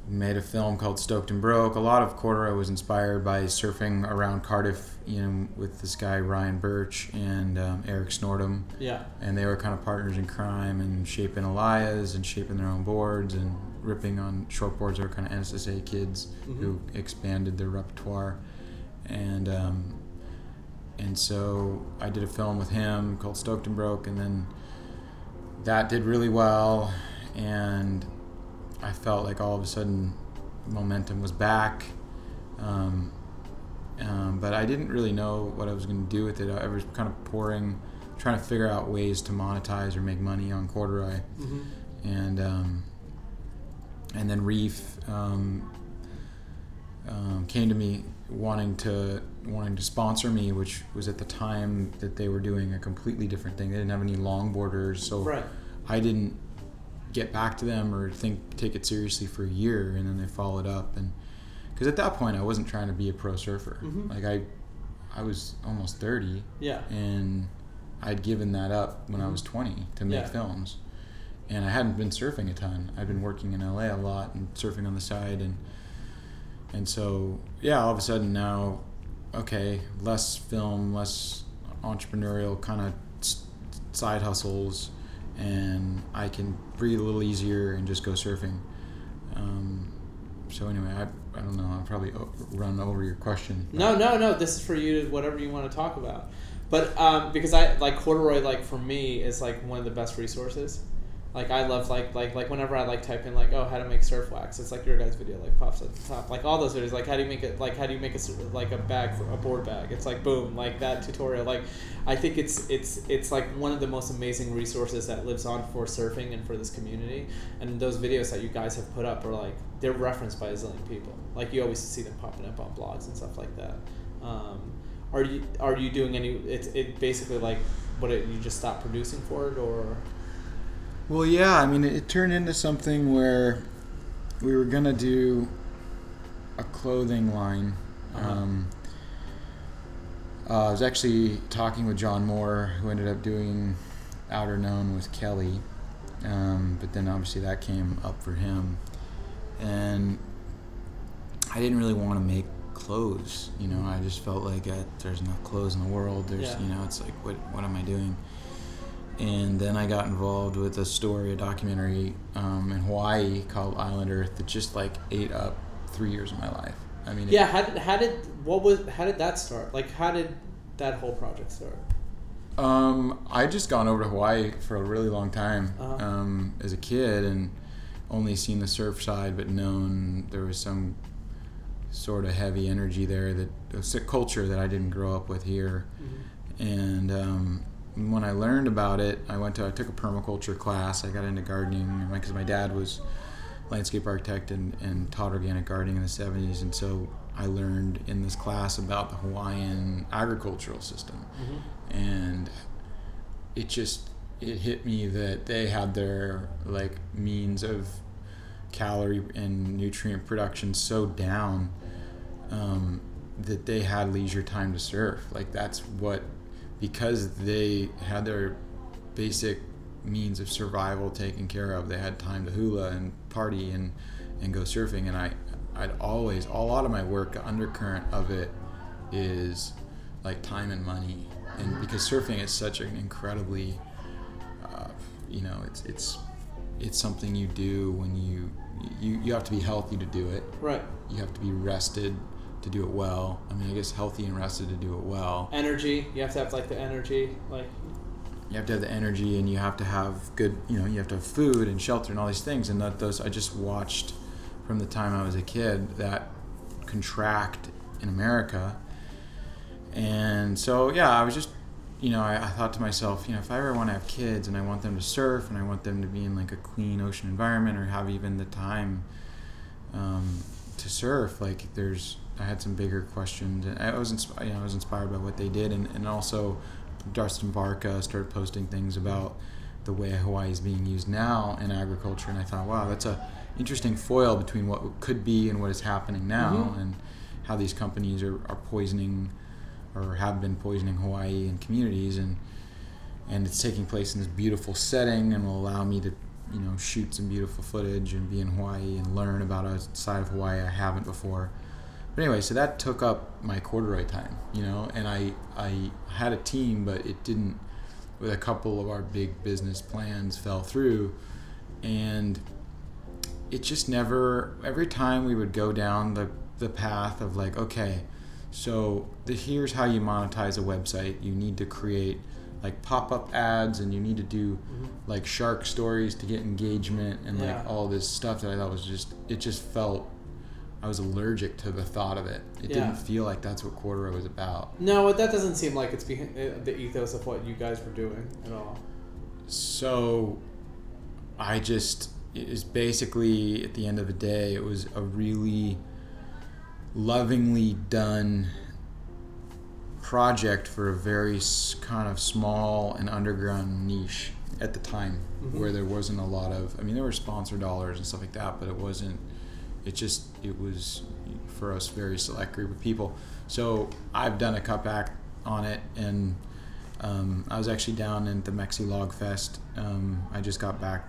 made a film called Stoked and Broke. A lot of Corduroy was inspired by surfing around Cardiff, you know, with this guy Ryan Birch and um, Eric Snortum. Yeah. And they were kind of partners in crime and shaping Elias and shaping their own boards and ripping on shortboards that were kind of N S S A kids mm-hmm. who expanded their repertoire. And um, and so I did a film with him called Stoked and Broke, and then that did really well, and I felt like all of a sudden momentum was back, um, um, but I didn't really know what I was going to do with it. I was kind of pouring, trying to figure out ways to monetize or make money on Corduroy, mm-hmm. and um, and then Reef um, um, came to me wanting to wanting to sponsor me, which was at the time that they were doing a completely different thing. They didn't have any longboarders, so right. I didn't get back to them or think take it seriously for a year, and then they followed up. And because at that point I wasn't trying to be a pro surfer, mm-hmm. like I I was almost thirty, yeah, and I'd given that up when mm-hmm. I was twenty to make yeah. films, and I hadn't been surfing a ton. I'd been working in L A a lot and surfing on the side, and and so yeah, all of a sudden now, okay, less film, less entrepreneurial kind of side hustles, and I can breathe a little easier and just go surfing. Um, so anyway, I I don't know. I'll probably o- run over your question. No, no, no. This is for you to whatever you want to talk about. But um, because I like Corduroy, like for me is like one of the best resources. Like I love like like like whenever I like type in like oh how to make surf wax, it's like your guys' video like pops up the top. Like all those videos, like how do you make it, like how do you make a like a bag for a board bag? It's like boom, like that tutorial. Like I think it's it's it's like one of the most amazing resources that lives on for surfing and for this community. And those videos that you guys have put up are like they're referenced by a zillion people. Like you always see them popping up on blogs and stuff like that. Um, are you are you doing any? It's it basically like what it, you just stopped producing for it or. Well, yeah, I mean, it turned into something where we were going to do a clothing line. Uh-huh. Um, uh, I was actually talking with John Moore, who ended up doing Outer Known with Kelly. Um, but then obviously that came up for him. And I didn't really want to make clothes. You know, I just felt like I, there's enough clothes in the world. There's, yeah. you know, it's like, what what am I doing? And then I got involved with a story, a documentary um, in Hawaii called Island Earth that just like ate up three years of my life. I mean, yeah. It, how did how did what was how did that start? Like, how did that whole project start? Um, I just gone over to Hawaii for a really long time uh-huh. um, as a kid, and only seen the surf side, but known there was some sort of heavy energy there, that a culture that I didn't grow up with here. Mm-hmm. And um, when I learned about it, I went to I took a permaculture class. I got into gardening because my dad was a landscape architect and, and taught organic gardening in the seventies, and so I learned in this class about the Hawaiian agricultural system. Mm-hmm. And it just it hit me that they had their like means of calorie and nutrient production so down um, that they had leisure time to surf. Like that's what, because they had their basic means of survival taken care of, they had time to hula and party and, and go surfing. And I I'd always, a lot of my work, the undercurrent of it is like time and money. And because surfing is such an incredibly, uh, you know, it's it's it's something you do when you, you, you have to be healthy to do it. Right. You have to be rested to do it well. I mean, I guess healthy and rested to do it well. Energy, you have to have like the energy, like. You have to have the energy and you have to have good, you know, you have to have food and shelter and all these things. And that those, I just watched from the time I was a kid that contract in America. And so, yeah, I was just, you know, I, I thought to myself, you know, if I ever want to have kids and I want them to surf and I want them to be in like a clean ocean environment or have even the time um, to surf, like there's, I had some bigger questions, and I was, insp- you know, I was inspired by what they did. And, and also Dustin Barca started posting things about the way Hawaii is being used now in agriculture. And I thought, wow, that's a interesting foil between what could be and what is happening now. Mm-hmm. And how these companies are, are poisoning or have been poisoning Hawaii and communities, and and it's taking place in this beautiful setting and will allow me to, you know, shoot some beautiful footage and be in Hawaii and learn about a side of Hawaii I haven't before. But anyway, so that took up my corduroy time, you know, and I I had a team, but it didn't, with a couple of our big business plans fell through. And it just never, every time we would go down the, the path of like, okay, so the, here's how you monetize a website. You need to create like pop-up ads, and you need to do mm-hmm. like shark stories to get engagement, and yeah. like all this stuff that I thought was just, it just felt, I was allergic to the thought of it. It yeah. didn't feel like that's what Corduroy was about. No, that doesn't seem like it's behind the ethos of what you guys were doing at all. So I just, it is basically at the end of the day, it was a really lovingly done project for a very kind of small and underground niche at the time, mm-hmm. where there wasn't a lot of, I mean, there were sponsor dollars and stuff like that, but it wasn't, it just, it was for us very select group of people. So I've done a cutback on it, and um, I was actually down at the Mexi Logfest. Um, I just got back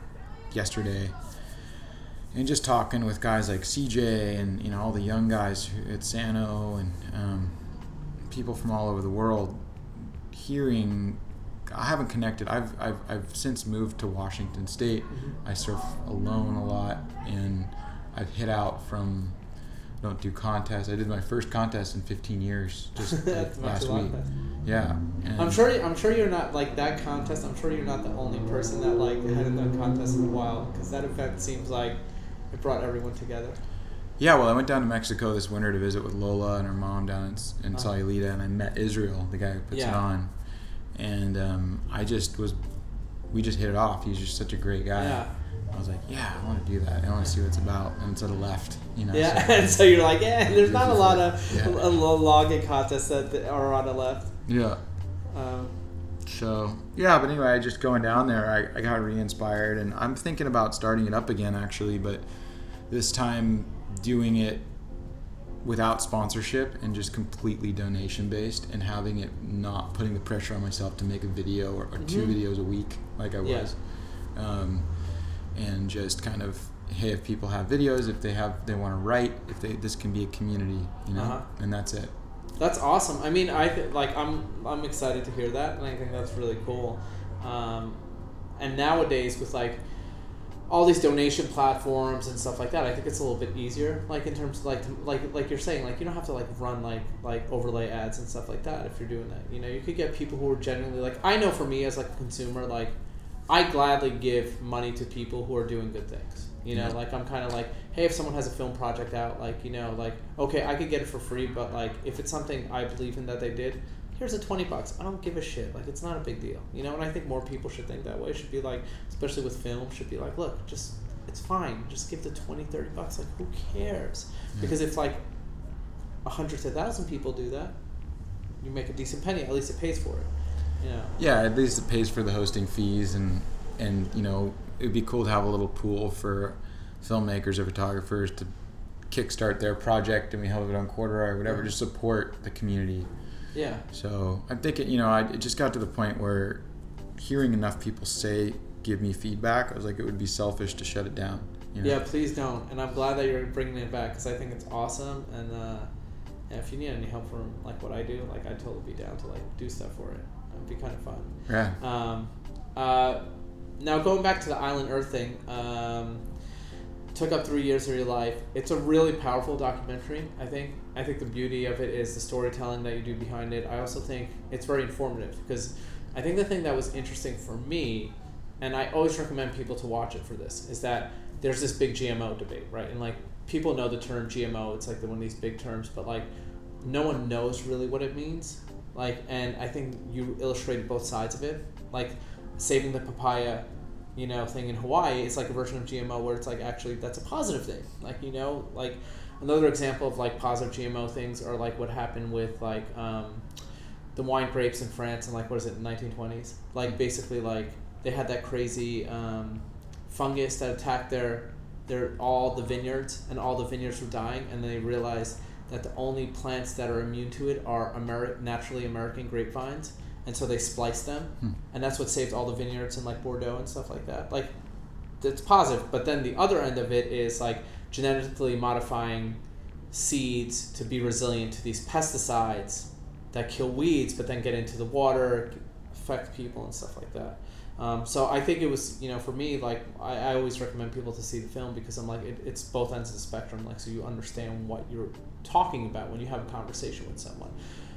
yesterday, and just talking with guys like C J and, you know, all the young guys at San O, and um, people from all over the world. Hearing, I haven't connected. I've I've I've since moved to Washington State. Mm-hmm. I surf alone a lot, and I've hit out from, don't do contests. I did my first contest in fifteen years just like last week. Yeah. And I'm sure I'm sure you're not like that contest. I'm sure you're not the only person that like hadn't done contests in a while, because that event seems like it brought everyone together. Yeah, well, I went down to Mexico this winter to visit with Lola and her mom down in, in uh-huh. Sayulita, and I met Israel, the guy who puts yeah. it on. And um, I just was, we just hit it off. He's just such a great guy. Yeah. I was like, yeah, I want to do that. I want to see what it's about. And it's to the left, you know. Yeah, so, and so you're like, yeah, there's not a lot of yeah. a, a logging contests that are on the left. Yeah. Um, so, yeah, but anyway, just going down there, I, I got re-inspired. And I'm thinking about starting it up again, actually, but this time doing it without sponsorship and just completely donation-based, and having it not putting the pressure on myself to make a video or, or mm-hmm. two videos a week like I yeah. was. Um, and just kind of hey, if people have videos, if they have, they want to write, if they, this can be a community, you know, uh-huh. and that's it. That's awesome. I mean, I th- like I'm I'm excited to hear that, and I think that's really cool. Um, and nowadays with like all these donation platforms and stuff like that, I think it's a little bit easier. Like in terms of like like like you're saying, like you don't have to like run like like overlay ads and stuff like that if you're doing that. You know, you could get people who are genuinely like, I know for me as like a consumer, like I gladly give money to people who are doing good things. You know, yeah. like I'm kind of like, hey, if someone has a film project out, like, you know, like, okay, I could get it for free, but like, if it's something I believe in that they did, here's a twenty bucks. I don't give a shit. Like, it's not a big deal. You know, and I think more people should think that way. Should be like, especially with film, should be like, look, just, it's fine. Just give the twenty, thirty bucks. Like, who cares? Yeah. Because if like a hundred to a thousand people do that, you make a decent penny. At least it pays for it. You know? Yeah, at least it pays for the hosting fees and, and, you know, it'd be cool to have a little pool for filmmakers or photographers to kickstart their project, and we held it on Corduroy or whatever, just support the community. Yeah. So I'm thinking, you know, I, it just got to the point where hearing enough people say, give me feedback, I was like, it would be selfish to shut it down. You know? Yeah, please don't. And I'm glad that you're bringing it back because I think it's awesome. And uh, yeah, if you need any help from like what I do, like I'd totally be down to like do stuff for it. It'd be kind of fun. Yeah. Um. Uh. Now, going back to the Island Earth thing, um, took up three years of your life. It's a really powerful documentary, I think. I think the beauty of it is the storytelling that you do behind it. I also think it's very informative because I think the thing that was interesting for me, and I always recommend people to watch it for this, is that there's this big G M O debate, right? And, like, people know the term G M O. It's, like, the, one of these big terms, but, like, no one knows really what it means. Like, and I think you illustrated both sides of it. Like, saving the papaya, you know, thing in Hawaii, it's like a version of G M O where it's like, actually, that's a positive thing. Like, you know, like another example of like positive G M O things are like what happened with like um, the wine grapes in France and like, what is it, nineteen twenties? Like basically like they had that crazy um, fungus that attacked their, their, all the vineyards, and all the vineyards were dying, and they realized that the only plants that are immune to it are Ameri- naturally American grapevines. And so they spliced them, hmm. and that's what saved all the vineyards in like Bordeaux and stuff like that. Like, it's positive, but then the other end of it is like genetically modifying seeds to be resilient to these pesticides that kill weeds, but then get into the water, affect people and stuff like that. Um, so I think it was, you know, for me, like I, I always recommend people to see the film because I'm like, it, it's both ends of the spectrum. Like, so you understand what you're talking about when you have a conversation with someone.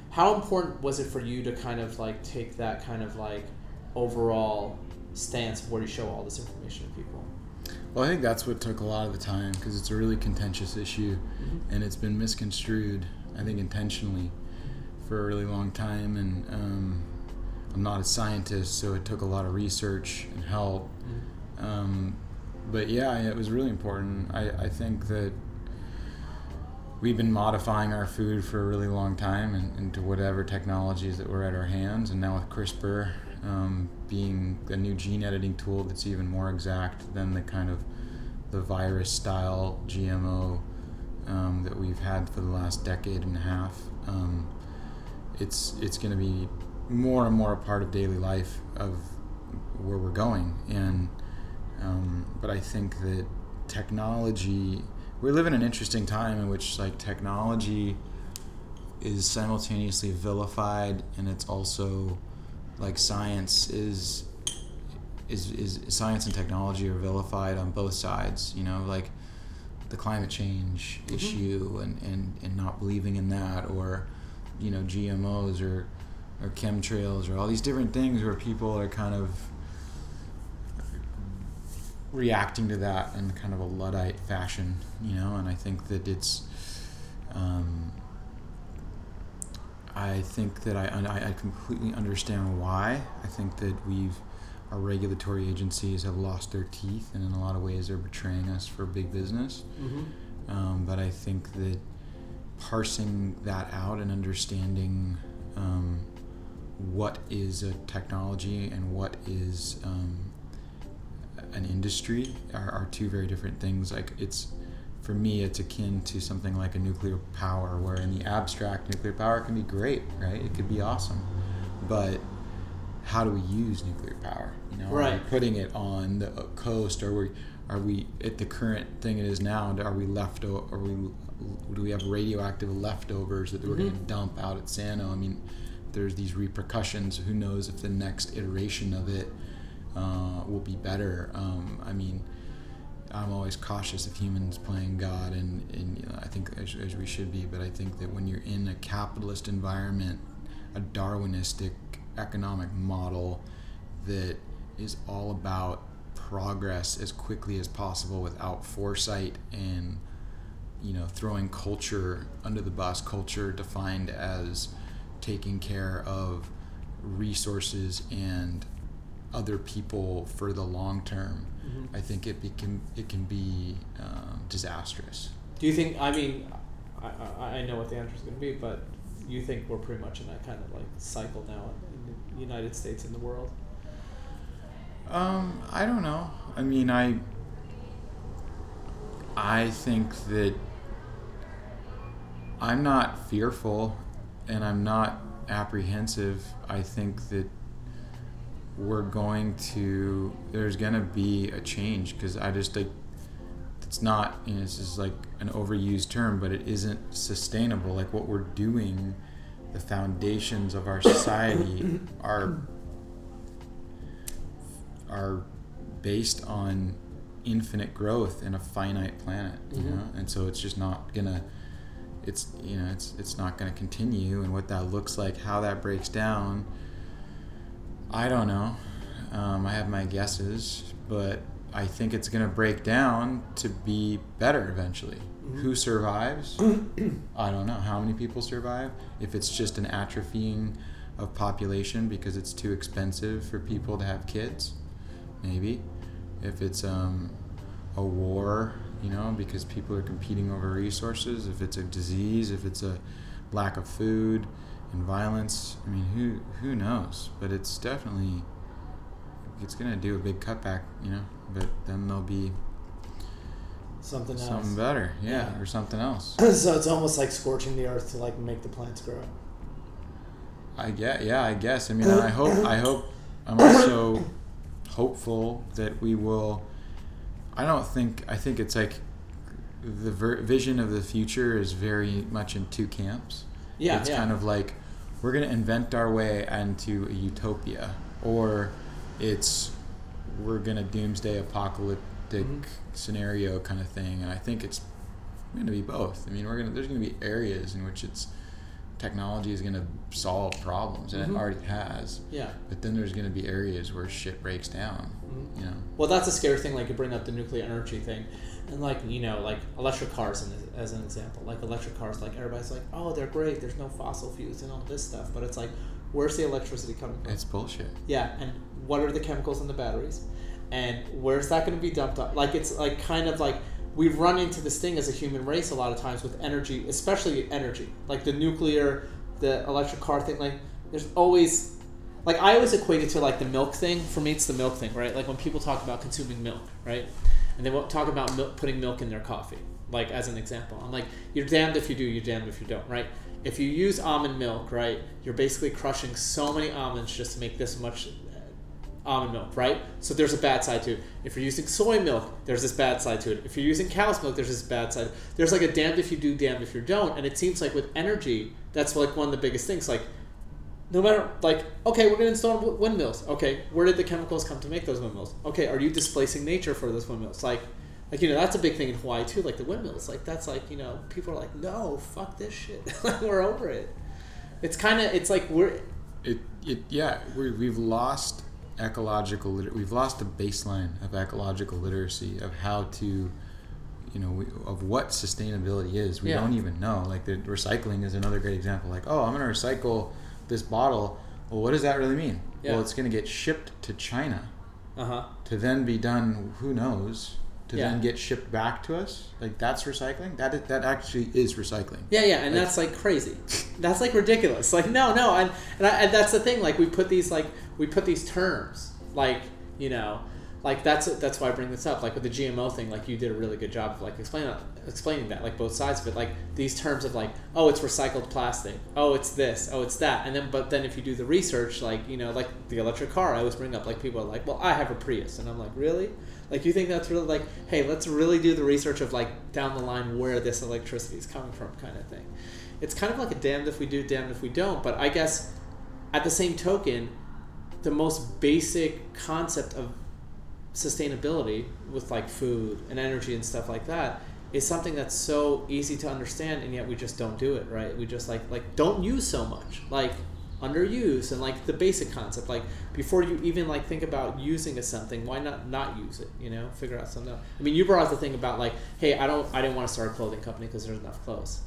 How important was it for you to kind of like take that kind of like overall stance where you show all this information to people? Well, I think that's what took a lot of the time because it's a really contentious issue, mm-hmm. and it's been misconstrued, I think, intentionally for a really long time. And um, I'm not a scientist, so it took a lot of research and help. Mm-hmm. Um, but yeah, it was really important. I, I think that we've been modifying our food for a really long time and into whatever technologies that were at our hands. And now with CRISPR um, being a new gene editing tool that's even more exact than the kind of the virus style G M O um, that we've had for the last decade and a half, um, it's it's going to be more and more a part of daily life of where we're going. And um, but I think that technology, we live in an interesting time in which like technology is simultaneously vilified, and it's also like science is is is science and technology are vilified on both sides, you know, like the climate change mm-hmm. issue and, and, and not believing in that, or you know, G M Os or, or chemtrails or all these different things where people are kind of reacting to that in kind of a Luddite fashion, you know, and I think that it's, um, I think that I I completely understand why. I think that we've, our regulatory agencies have lost their teeth, and in a lot of ways they're betraying us for big business. Mm-hmm. Um, but I think that parsing that out and understanding um, what is a technology and what is um, an industry are, are two very different things. Like it's, for me, it's akin to something like a nuclear power, where in the abstract, nuclear power can be great, right? It could be awesome, but how do we use nuclear power? You know, right. Are we putting it on the coast, or we are we at the current thing it is now? Are we left? Are we? Do we have radioactive leftovers that mm-hmm. we're going to dump out at San O? I mean, there's these repercussions. Who knows if the next iteration of it uh, will be better? Um, I mean, I'm always cautious of humans playing God, and and you know, I think as, as we should be. But I think that when you're in a capitalist environment, a Darwinistic economic model that is all about progress as quickly as possible without foresight, and you know, throwing culture under the bus, culture defined as taking care of resources and other people for the long term, mm-hmm. I think it can it can be um, disastrous. Do you think? I mean, I, I know what the answer is going to be, but you think we're pretty much in that kind of like cycle now in the United States and the world? Um, I don't know. I mean, I I think that I'm not fearful and I'm not apprehensive. I think that we're going to, there's going to be a change, because I just like, it's not, you know, this is like an overused term, but it isn't sustainable. Like what we're doing, the foundations of our society are are based on infinite growth in a finite planet, you mm-hmm. know, and so it's just not gonna, it's, you know, it's it's not gonna continue, and what that looks like, how that breaks down, I don't know. Um, I have my guesses, but I think it's gonna break down to be better eventually. Mm-hmm. Who survives? I don't know. How many people survive? If it's just an atrophying of population because it's too expensive for people to have kids. Maybe if it's um, a war, you know, because people are competing over resources, if it's a disease, if it's a lack of food and violence, I mean, who who knows? But it's definitely, it's going to do a big cutback, you know, but then there'll be something else. Something better, yeah, yeah. or something else. So it's almost like scorching the earth to, like, make the plants grow. I get, yeah, I guess. I mean, I hope, I hope, I'm also... hopeful that we will. I don't think. I think it's like the ver- vision of the future is very much in two camps. Yeah, it's yeah. kind of like we're gonna invent our way into a utopia, or it's we're gonna doomsday apocalyptic mm-hmm. scenario kind of thing. And I think it's gonna be both. I mean, we're gonna there's gonna be areas in which it's technology is going to solve problems, and mm-hmm. it already has. Yeah. But then there's going to be areas where shit breaks down. Mm-hmm. You know. Well, that's a scary thing. Like you bring up the nuclear energy thing, and like you know, like electric cars as an example. Like electric cars, like everybody's like, oh, they're great. There's no fossil fuels and all this stuff. But it's like, where's the electricity coming from? It's bullshit. Yeah. And what are the chemicals in the batteries? And where's that going to be dumped up? Like it's like kind of like. We've run into this thing as a human race a lot of times with energy, especially energy, like the nuclear, the electric car thing. Like, there's always, like, I always equate it to like the milk thing. For me, it's the milk thing, right? Like when people talk about consuming milk, right, and they won't talk about milk, putting milk in their coffee, like as an example. I'm like, you're damned if you do, you're damned if you don't, right? If you use almond milk, right, you're basically crushing so many almonds just to make this much. Almond milk, right? So there's a bad side to it. If you're using soy milk, there's this bad side to it. If you're using cow's milk, there's this bad side. There's like a damned if you do, damned if you don't. And it seems like with energy, that's like one of the biggest things. Like, no matter, like, okay, we're going to install windmills. Okay, where did the chemicals come to make those windmills? Okay, are you displacing nature for those windmills? Like, like you know, that's a big thing in Hawaii too. Like the windmills, like that's like you know, people are like, no, fuck this shit. We're over it. It's kind of, it's like we're. It it yeah we we've lost. Ecological, we've lost the baseline of ecological literacy of how to, you know, we, of what sustainability is. We yeah. don't even know. Like the recycling is another great example. Like, oh, I'm going to recycle this bottle. Well, what does that really mean? Yeah. Well, it's going to get shipped to China, uh-huh. to then be done. Who knows? To yeah. then get shipped back to us. Like that's recycling. That is, that actually is recycling. Yeah, yeah, and like, that's like crazy. That's like ridiculous. Like no, no, and and, I, and that's the thing. Like we put these like. We put these terms, like, you know, like that's that's why I bring this up. Like with the G M O thing, like you did a really good job of like explaining explaining that, like both sides of it, like these terms of like, oh, it's recycled plastic, oh, it's this, oh, it's that, and then but then if you do the research, like you know, like the electric car, I always bring up like people are like, well, I have a Prius, and I'm like, really? Like you think that's really like, hey, let's really do the research of like down the line where this electricity is coming from, kind of thing. It's kind of like a damned if we do, damned if we don't. But I guess at the same token, the most basic concept of sustainability with like food and energy and stuff like that is something that's so easy to understand, and yet we just don't do it, right? We just like like don't use so much, like underuse, and like the basic concept, like before you even like think about using a something, why not not use it, you know, figure out something else. I mean, you brought up the thing about like, hey, I don't I didn't want to start a clothing company because there's enough clothes.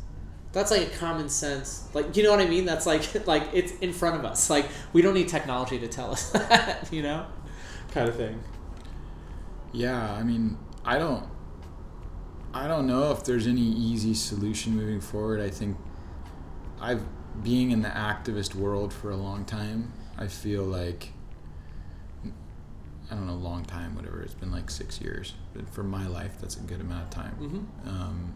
That's like a common sense, like, you know what I mean? That's like, like it's in front of us. Like we don't need technology to tell us that, you know, kind of thing. Yeah. I mean, I don't, I don't know if there's any easy solution moving forward. I think I've being in the activist world for a long time. I feel like, I don't know, long time, whatever. It's been like six years, but for my life, that's a good amount of time. Mm-hmm. Um,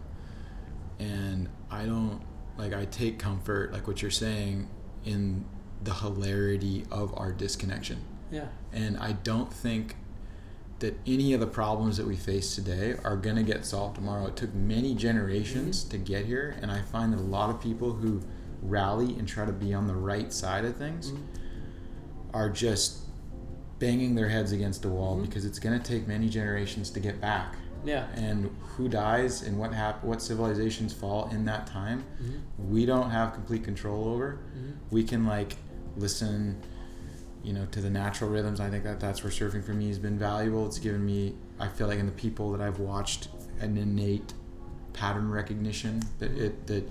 And I don't, like, I take comfort, like what you're saying, in the hilarity of our disconnection. Yeah. And I don't think that any of the problems that we face today are going to get solved tomorrow. It took many generations mm-hmm. to get here. And I find that a lot of people who rally and try to be on the right side of things mm-hmm. are just banging their heads against the wall mm-hmm. because it's going to take many generations to get back. Yeah. And who dies and what hap- what civilizations fall in that time, mm-hmm. we don't have complete control over. Mm-hmm. We can like listen, you know, to the natural rhythms. I think that that's where surfing for me has been valuable. It's given me, I feel like in the people that I've watched, an innate pattern recognition that it that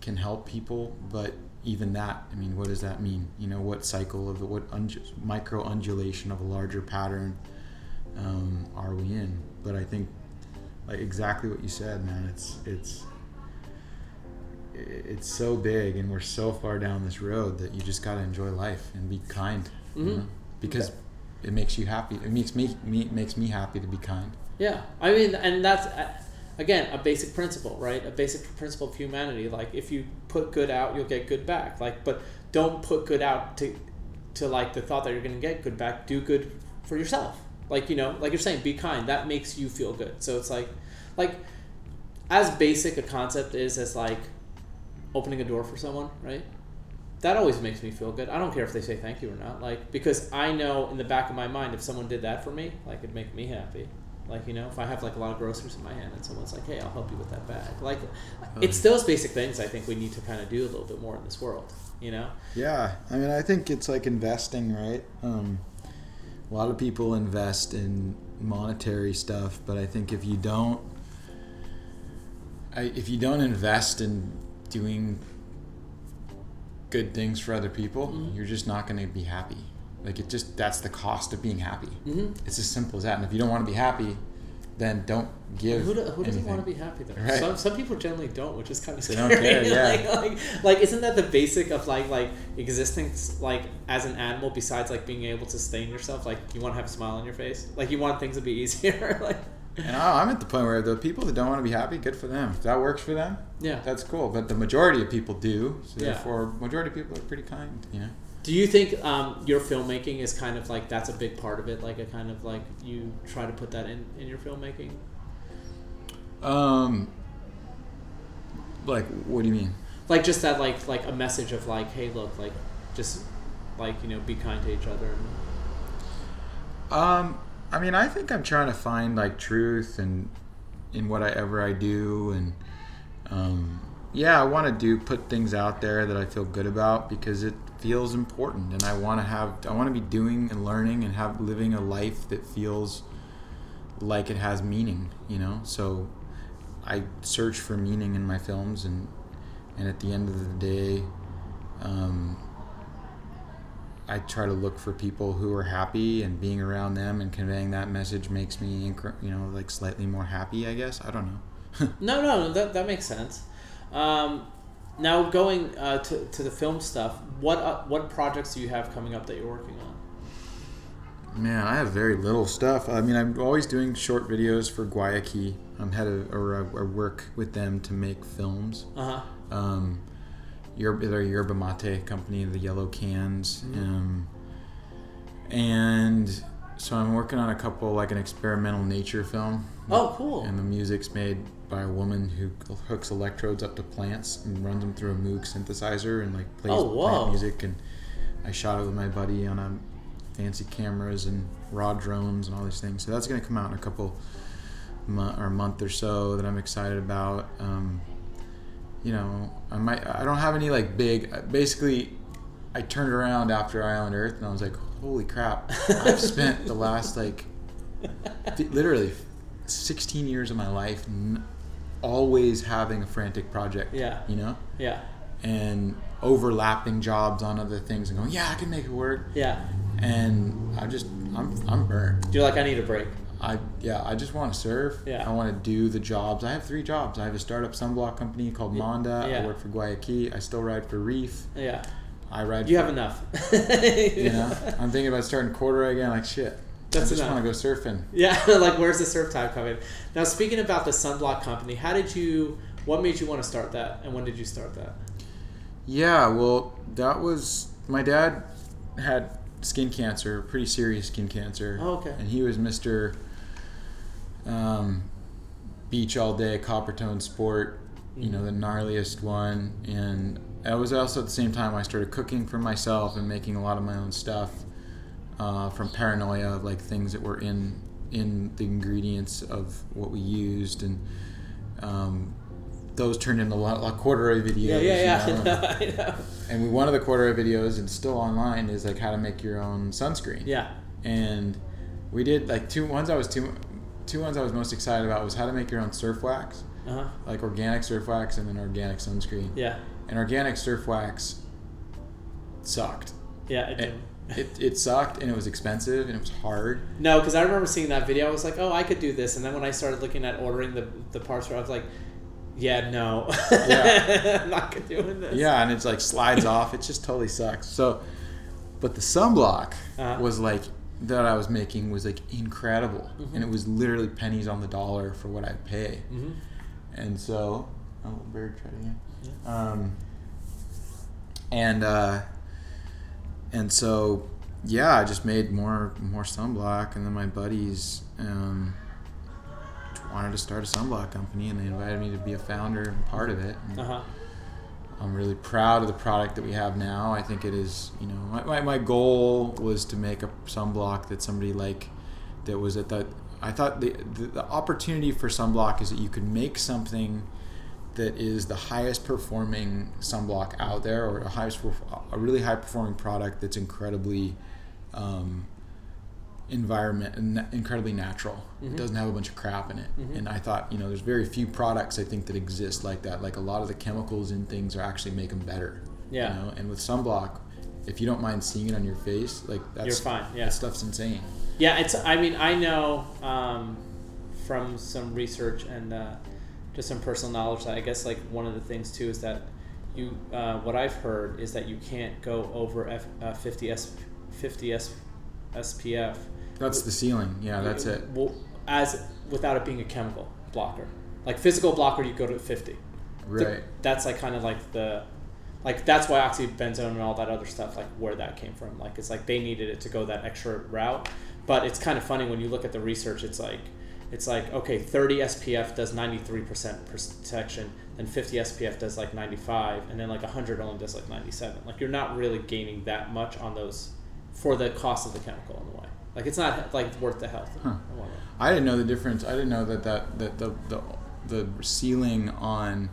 can help people. But even that, I mean, what does that mean? You know, what cycle of what un- micro undulation of a larger pattern um, are we in? But I think, like exactly what you said, man. It's it's it's so big, and we're so far down this road that you just gotta enjoy life and be kind, mm-hmm. you know? Because yeah. it makes you happy. It makes me, me makes me happy to be kind. Yeah, I mean, and that's again a basic principle, right? A basic principle of humanity. Like if you put good out, you'll get good back. Like, but don't put good out to to like the thought that you're gonna get good back. Do good for yourself. Like, you know, like you're saying, be kind. That makes you feel good. So it's like, like as basic a concept is as like opening a door for someone, right? That always makes me feel good. I don't care if they say thank you or not. Like, because I know in the back of my mind, if someone did that for me, like it'd make me happy. Like, you know, if I have like a lot of groceries in my hand and someone's like, hey, I'll help you with that bag. Like it's those basic things I think we need to kind of do a little bit more in this world, you know? Yeah. I mean, I think it's like investing, right? Um, A lot of people invest in monetary stuff, but I think if you don't, I, if you don't invest in doing good things for other people, mm-hmm. you're just not going to be happy. Like it just, that's the cost of being happy. Mm-hmm. It's as simple as that. And if you don't want to be happy, then don't give. Who, do, who doesn't want to be happy though? Right. Some some people generally don't, which is kind of scary. They don't care, yeah. like, like like isn't that the basic of like like existence like as an animal? Besides like being able to sustain yourself, like you want to have a smile on your face, like you want things to be easier. like. And I, I'm at the point where the people that don't want to be happy, good for them. If that works for them, yeah, that's cool. But the majority of people do, so yeah. therefore, majority of people are pretty kind, you know. Do you think um, your filmmaking is kind of like, that's a big part of it? Like a kind of like, you try to put that in, in your filmmaking? Um, like, what do you mean? Like just that like, like a message of like, hey, look, like just like, you know, be kind to each other. Um, I mean, I think I'm trying to find like truth and in whatever I do. And um, yeah, I want to do, put things out there that I feel good about because it feels important, and I want to have I want to be doing and learning and have living a life that feels like it has meaning, you know. So I search for meaning in my films, and and at the end of the day um, I try to look for people who are happy, and being around them and conveying that message makes me incre- you know like slightly more happy, I guess. I don't know. no no that, that makes sense. um Now going uh, to to the film stuff, what uh, what projects do you have coming up that you're working on? Man, I have very little stuff. I mean, I'm always doing short videos for Guayaquil. I'm head of, or I work with them to make films. Uh huh. Um, Yerba, their Yerba Mate company, the yellow cans. Mm-hmm. Um, and so I'm working on a couple, like an experimental nature film. Oh, cool. And the music's made by a woman who hooks electrodes up to plants and runs them through a Moog synthesizer and like plays oh, plant music. And I shot it with my buddy on a fancy cameras and raw drones and all these things. So that's going to come out in a couple mo- or month or so that I'm excited about. Um, you know, I might, I don't have any like big, basically I turned around after Island Earth and I was like, holy crap, I've spent the last like th- literally sixteen years of my life n- always having a frantic project, yeah. you know? Yeah. And overlapping jobs on other things and going, yeah, I can make it work. Yeah. And I just, I'm I'm burnt. You're like, I need a break. I Yeah, I just want to surf. Yeah. I want to do the jobs. I have three jobs. I have a startup sunblock company called Monda. Yeah. I work for Guayaquil. I still ride for Reef. Yeah. I ride You for, have enough. You know? I'm thinking about starting Corduroy again. Like, shit. That's I just enough. want to go surfing. Yeah, like, where's the surf time coming? Now, speaking about the sunblock company, how did you, what made you want to start that? And when did you start that? Yeah, well, that was, my dad had skin cancer, pretty serious skin cancer. Oh, okay. And he was Mister Um, beach all day, copper tone sport, mm-hmm. you know, the gnarliest one. And I was also at the same time I started cooking for myself and making a lot of my own stuff uh, from paranoia of like things that were in in the ingredients of what we used, and um, those turned into a lot, lot of Corduroy videos. Yeah, yeah, yeah. You know? I know, I know. And one of the Corduroy videos, and still online, is like how to make your own sunscreen. Yeah. And we did like two ones. I was two, two ones I was most excited about was how to make your own surf wax, uh-huh. like organic surf wax and then organic sunscreen. Yeah. And organic surf wax sucked. Yeah, it did. It, it, it sucked, and it was expensive, and it was hard. No, because I remember seeing that video. I was like, oh, I could do this. And then when I started looking at ordering the the parts, I was like, yeah, no. Yeah. I'm not doing this. Yeah, and it's like slides off. It just totally sucks. So, but the sunblock uh-huh. was like, that I was making was like incredible. Mm-hmm. And it was literally pennies on the dollar for what I'd pay. Mm-hmm. And so, oh, bird tried again. Yeah. Um, and, uh, and so, yeah, I just made more, more sunblock. And then my buddies, um, wanted to start a sunblock company, and they invited me to be a founder and part of it. Uh-huh. I'm really proud of the product that we have now. I think it is, you know, my, my, my goal was to make a sunblock that somebody like, that was at the, I thought the, the, the opportunity for sunblock is that you could make something that is the highest performing sunblock out there, or a, highest, a really high performing product that's incredibly um, environment and incredibly natural. Mm-hmm. It doesn't have a bunch of crap in it. Mm-hmm. And I thought, you know, there's very few products I think that exist like that. Like a lot of the chemicals in things are actually make them better. Yeah. You know? And with sunblock, if you don't mind seeing it on your face, like that's you're fine. Yeah. That stuff's insane. Yeah. It's. I mean, I know um, from some research and uh, just some personal knowledge that I guess like one of the things too is that you. Uh, what I've heard is that you can't go over F, uh, fifty S, fifty S, S P F. That's the ceiling. Yeah, that's it. Well, as without it being a chemical blocker, like physical blocker, you go to fifty. Right. The, that's like kind of like the, like that's why oxybenzone and all that other stuff, like where that came from. Like it's like they needed it to go that extra route. But it's kind of funny when you look at the research. It's like, it's like okay, thirty S P F does ninety-three percent protection, then fifty S P F does like ninety-five, and then like one hundred only does like ninety-seven. Like you're not really gaining that much on those for the cost of the chemical in a way. Like it's not like worth the health. Huh. I didn't know the difference. I didn't know that, that, that the, the the ceiling on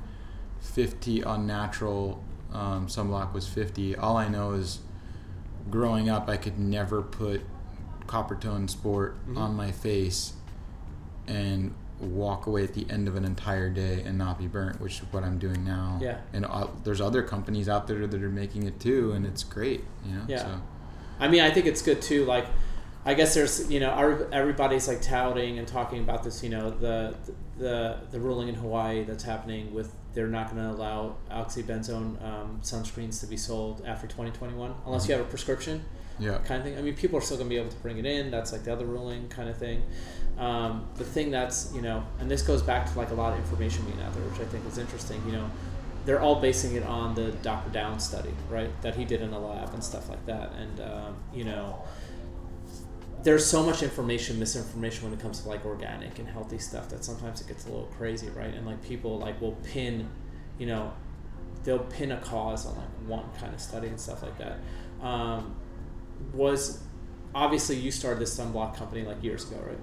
fifty on natural um, sunblock was fifty. All I know is growing up I could never put copper tone sport mm-hmm. on my face and walk away at the end of an entire day and not be burnt, which is what I'm doing now. Yeah. And I'll, there's other companies out there that are making it too, and it's great. You know? Yeah. So. I mean, I think it's good too. Like. I guess there's, you know, our, everybody's like touting and talking about this, you know, the the the ruling in Hawaii that's happening with they're not going to allow oxybenzone um, sunscreens to be sold after twenty twenty-one unless you have a prescription. yeah. kind of thing. I mean, people are still going to be able to bring it in. That's like the other ruling kind of thing. Um, the thing that's, you know, and this goes back to like a lot of information being out there, which I think is interesting, you know, they're all basing it on the Doctor Downs study, right, that he did in the lab and stuff like that. And, um, you know, there's so much information, misinformation when it comes to like organic and healthy stuff that sometimes it gets a little crazy, right? And like people like will pin, you know, they'll pin a cause on like one kind of study and stuff like that. Um, was obviously you started this sunblock company like years ago, right?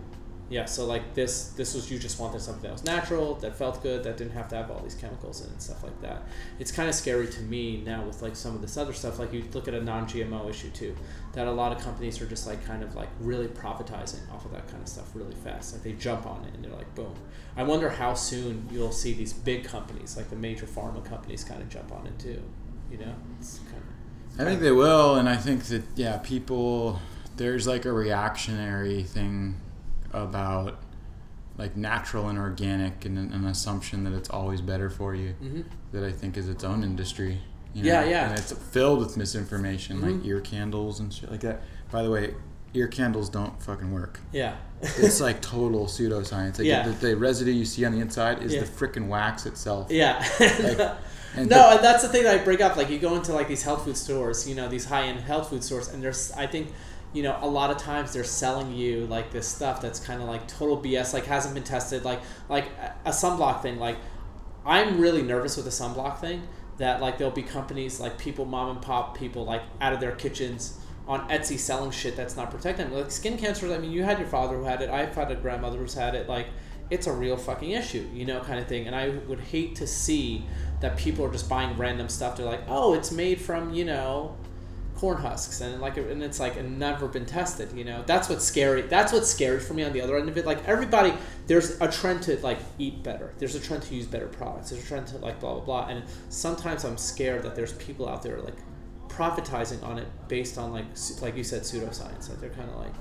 Yeah, so like this this was you just wanted something that was natural, that felt good, that didn't have to have all these chemicals in it and stuff like that. It's kind of scary to me now with like some of this other stuff, like you look at a non G M O issue too, that a lot of companies are just like kind of like really profitizing off of that kind of stuff really fast. Like they jump on it and they're like, boom. I wonder how soon you'll see these big companies, like the major pharma companies, kind of jump on it too, you know? It's kind of, I think they will, and I think that, yeah, people, there's like a reactionary thing about like natural and organic and an assumption that it's always better for you, mm-hmm. that I think is its own industry, you know? yeah yeah and it's filled with misinformation, mm-hmm. like ear candles and shit like that. By the way, ear candles don't fucking work. Yeah it's like total pseudoscience. Like yeah. the, the residue you see on the inside is yeah. the frickin' wax itself. yeah like, And no, the, and that's the thing that I bring up. Like you go into like these health food stores, you know, these high-end health food stores, and there's, I think, you know, a lot of times they're selling you like this stuff that's kind of like total B S, like hasn't been tested, like like a sunblock thing. Like I'm really nervous with the sunblock thing that like there'll be companies like people, mom and pop people, like out of their kitchens on Etsy selling shit that's not protecting them. Like skin cancer, I mean, you had your father who had it, I've had a grandmother who's had it, like it's a real fucking issue, you know, kind of thing. And I would hate to see that people are just buying random stuff. They're like, oh, it's made from, you know, corn husks, and like, and it's like, and never been tested, you know. That's what's scary. That's what's scary for me on the other end of it. Like everybody, there's a trend to like eat better. There's a trend to use better products. There's a trend to like blah blah blah. And sometimes I'm scared that there's people out there like profitizing on it based on like like you said, pseudoscience. That they're kind of like,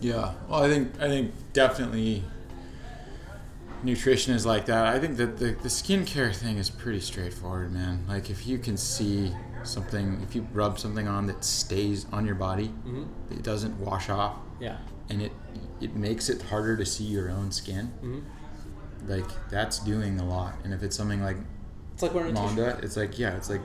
yeah. Well, I think I think definitely nutrition is like that. I think that the the skincare thing is pretty straightforward, man. Like if you can see something, if you rub something on that stays on your body, mm-hmm. it doesn't wash off, yeah and it it makes it harder to see your own skin, mm-hmm. like that's doing a lot. And if it's something like it's like wearing Monda, it's like yeah it's like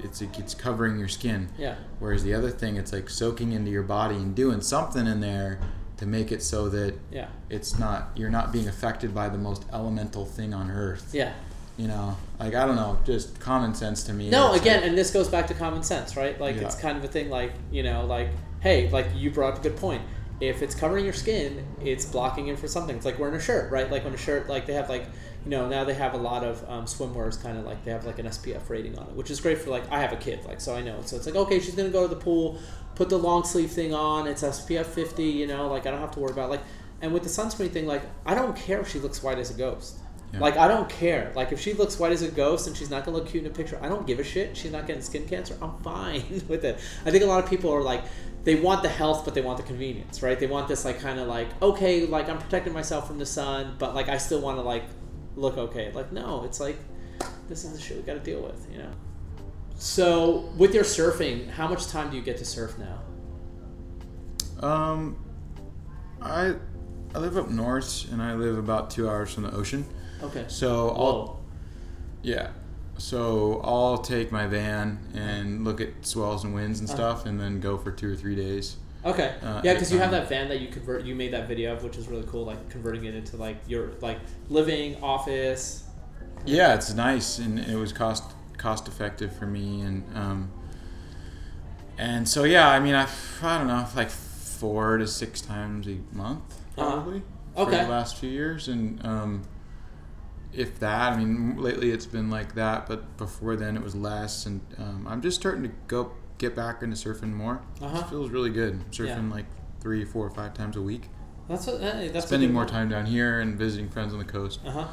it's like it's covering your skin, yeah whereas the other thing, it's like soaking into your body and doing something in there to make it so that yeah it's not, you're not being affected by the most elemental thing on earth. yeah You know, like, I don't know, just common sense to me. No, again, like, and this goes back to common sense, right? Like, yeah. it's kind of a thing like, you know, like, hey, like, you brought up a good point. If it's covering your skin, it's blocking in for something. It's like wearing a shirt, right? Like, when a shirt, like, they have, like, you know, now they have a lot of um, swimwears kind of like, they have, like, an S P F rating on it, which is great for, like, I have a kid, like, so I know. So it's like, okay, she's going to go to the pool, put the long sleeve thing on, it's S P F fifty, you know, like, I don't have to worry about, like, and with the sunscreen thing, like, I don't care if she looks white as a ghost. Yeah. Like, I don't care. Like, if she looks white as a ghost and she's not going to look cute in a picture, I don't give a shit. She's not getting skin cancer. I'm fine with it. I think a lot of people are like, they want the health, but they want the convenience, right? They want this, like, kind of like, okay, like, I'm protecting myself from the sun, but, like, I still want to, like, look okay. Like, no, it's like, this is the shit we got to deal with, you know? So, with your surfing, how much time do you get to surf now? Um, I, I live up north, and I live about two hours from the ocean. Okay. So I'll, Whoa. yeah, so I'll take my van and look at swells and winds and uh-huh. stuff, and then go for two or three days. Okay. Uh, yeah, because you have that van that you convert. You made that video of, which is really cool. Like converting it into like your like living office. Yeah, it's nice, and it was cost cost effective for me, and um, and so yeah, I mean, I I don't know, like four to six times a month probably uh-huh. okay. for the last few years, and um. If that, I mean, lately it's been like that, but before then it was less, and um, I'm just starting to go get back into surfing more. Uh-huh. It feels really good. I'm surfing yeah. like three, four, five times a week. That's what, uh, that's spending what more time down here and visiting friends on the coast. Uh huh.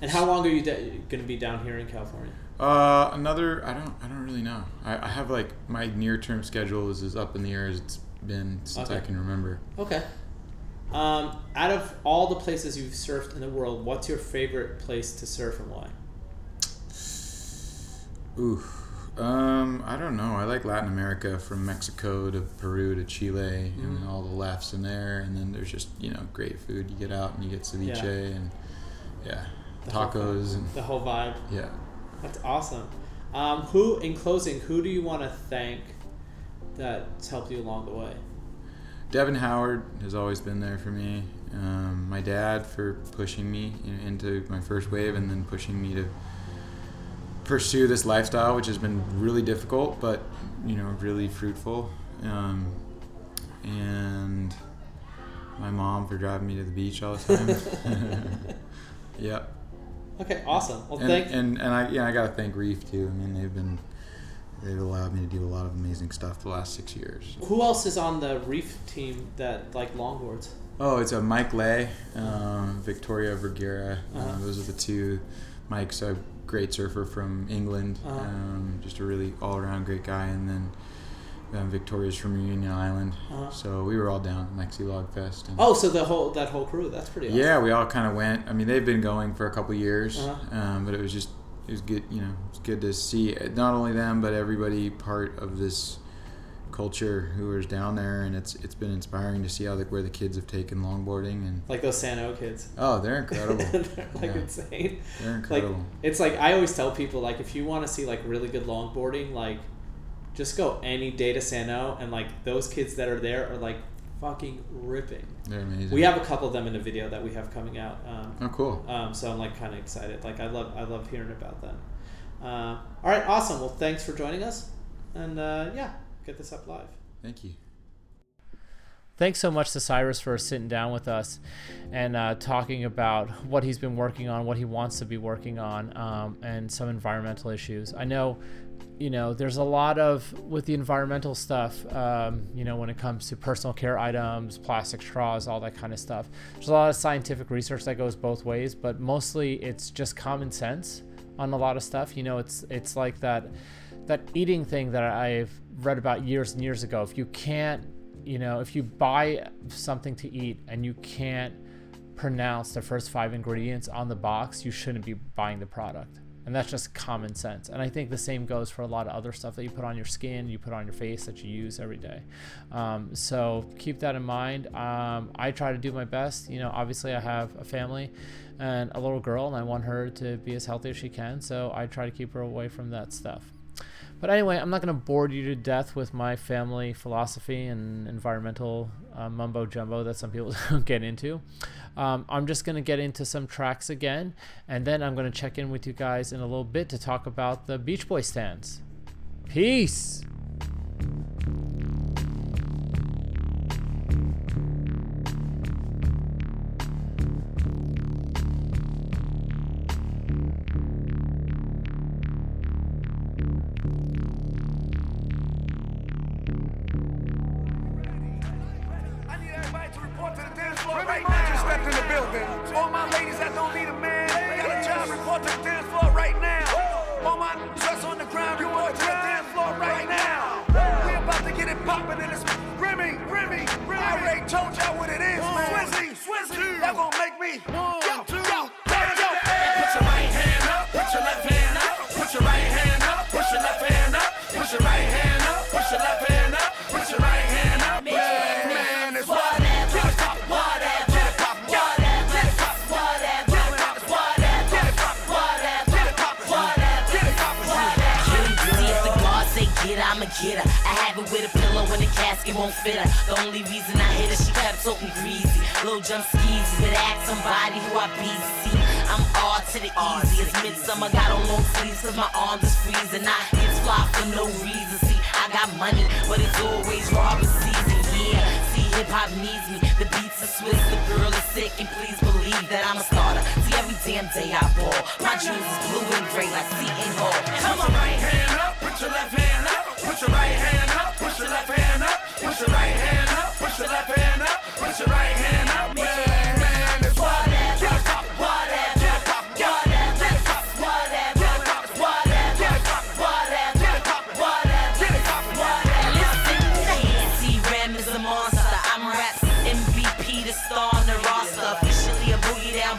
And how long are you de- going to be down here in California? Uh, another. I don't. I don't really know. I, I have like my near-term schedule is as up in the air as it's been since okay. I can remember. Okay. Um, out of all the places you've surfed in the world, what's your favorite place to surf and why? Ooh, Um, I don't know. I like Latin America, from Mexico to Peru to Chile, mm-hmm. and all the laughs in there. And then there's just, you know, great food. You get out and you get ceviche yeah. and yeah, the tacos whole, and the whole vibe. Yeah, that's awesome. Um, who, in closing, who do you want to thank that's helped you along the way? Devin Howard has always been there for me. Um, my dad for pushing me into my first wave and then pushing me to pursue this lifestyle, which has been really difficult, but, you know, really fruitful. Um, and my mom for driving me to the beach all the time. Yeah. Okay, awesome. Well, and, thank and and I yeah I gotta thank Reef too. I mean, they've been they've allowed me to do a lot of amazing stuff the last six years. Who else is on the Reef team that like longboards? Oh, it's a Mike Lay, um, Victoria Vergara. Uh-huh. Uh, those are the two. Mike's a great surfer from England, uh-huh. um, just a really all-around great guy, and then um, Victoria's from Reunion Island. Uh-huh. So we were all down at Mexi Logfest. Oh, so the whole that whole crew. That's pretty awesome. Yeah, we all kind of went. I mean, they've been going for a couple of years, uh-huh. um, but it was just it was good. You know, it's good to see not only them but everybody part of this culture who is down there, and it's it's been inspiring to see how the, where the kids have taken longboarding, and like those San O kids. Oh, they're incredible. They're like yeah. insane. They're incredible. Like, it's like I always tell people, like, if you want to see like really good longboarding, like just go any day to San O, and like those kids that are there are like fucking ripping. They're amazing. We have a couple of them in a video that we have coming out. Um, oh, cool. Um, so I'm like kind of excited. Like I love I love hearing about them. Uh, all right, awesome. Well, thanks for joining us, and uh, yeah. Get this up live. Thank you. Thanks so much to Cyrus for sitting down with us and uh, talking about what he's been working on, what he wants to be working on, um, and some environmental issues. I know, you know, there's a lot of, with the environmental stuff, um, you know, when it comes to personal care items, plastic straws, all that kind of stuff. There's a lot of scientific research that goes both ways, but mostly it's just common sense on a lot of stuff. You know, it's it's like that that eating thing that I've read about years and years ago. If you can't, you know, if you buy something to eat and you can't pronounce the first five ingredients on the box, you shouldn't be buying the product. And that's just common sense. And I think the same goes for a lot of other stuff that you put on your skin, you put on your face, that you use every day. Um, so keep that in mind. Um, I try to do my best. You know, obviously I have a family and a little girl, and I want her to be as healthy as she can. So I try to keep her away from that stuff. But anyway, I'm not going to bore you to death with my family philosophy and environmental uh, mumbo jumbo that some people don't get into. Um, I'm just going to get into some tracks again, and then I'm going to check in with you guys in a little bit to talk about the Beach Boy stands. Peace!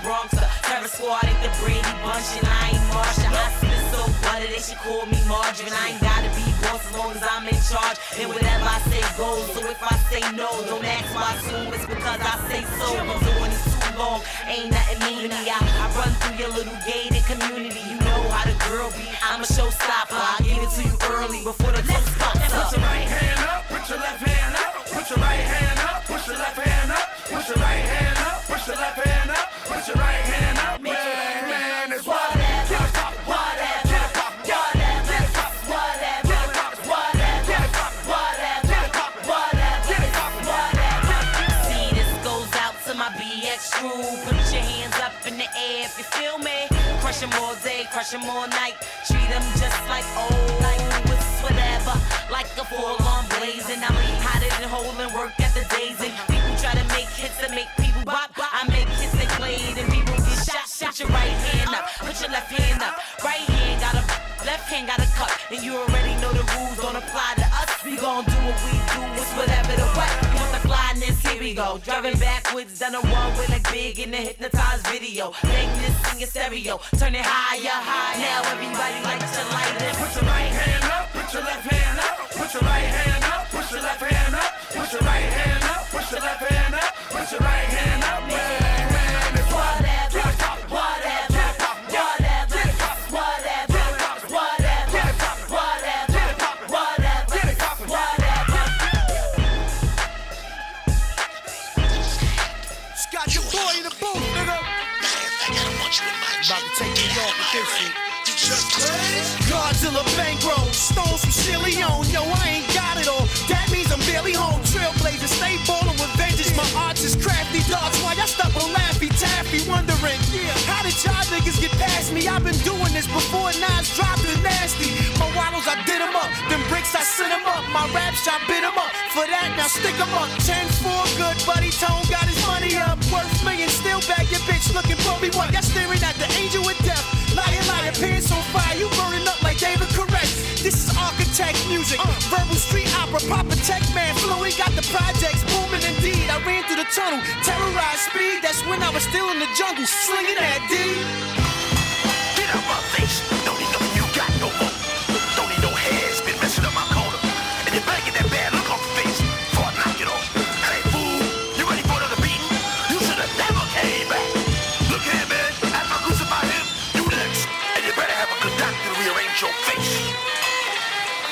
Bronx, Terror Squad ain't the Brady Bunch, and I ain't Marsha. I spit so buttered Bitch, she call me Marge, and I ain't gotta be boss as long as I'm in charge. And whatever I say goes, so if I say no, don't ask why soon, it's because I say so. I'm doing this too long, ain't nothing mean to me. I, I run through your little gated community, you know how the girl be. I'm a showstopper, I give it to you early before the toast pops up. Put your right hand up, put your left hand up, put your right hand up, push your left hand up, push your right hand up, push your left hand up, push your right hand up. Crush them all day, crush them all night. Treat them just like old, like it's whatever. Like a full-on blazing. I'm hotter than hole and work at the dazing. People try to make hits that make people bop. I make hits that played and people get shot. Shot your right hand up, put your left hand up. Right hand got a, left hand got a cut. And you already know the rules don't apply to us. We gon' do what we do, it's whatever the what. You want the flyness, here we go. Driving backwards, done a one with like big in the hypnotized video. Bang this thing in stereo, turn it higher, higher. Now everybody likes your lighters. Put your right hand up, put your left hand up. Put your right hand up, push your left hand up. Put your right hand up, push your left hand up. Put your right hand up, man. About to take me off with this shit. Godzilla bankroll, stole some chili on. Yo, I ain't got it all. That means I'm barely home. Trailblazers, stay ballin' with vengeance. My arts is crafty dogs. Why y'all stuck with Laffy Taffy? Wondering, yeah, how did y'all niggas get past me? I've been doing this before nines dropped it nasty. My waddles, I did them up. Them bricks, I sent them up. My raps, I bit them up. For that, now stick them up. ten four, good buddy. Tone got his money up. Worth million, still back your bitch looking for me. What? Y'all staring at the angel with death. Liar, liar, pants on fire. You burning up like David Koresh. This is architect music. Uh, verbal street opera. Papa tech man fluent. Got the projects booming indeed. I ran through the tunnel. Terrorized speed. That's when I was still in the jungle. Slinging that D. Get out my face. Don't need no, you got no more. Don't need no hands. Been messing up my corner. And you're back in that bad look on your face. Before I knock it off. Hey, fool. You ready for another beating? You should have never came back. Look here, man. After I crucify him, you next. And you better have a good doctor to rearrange your face.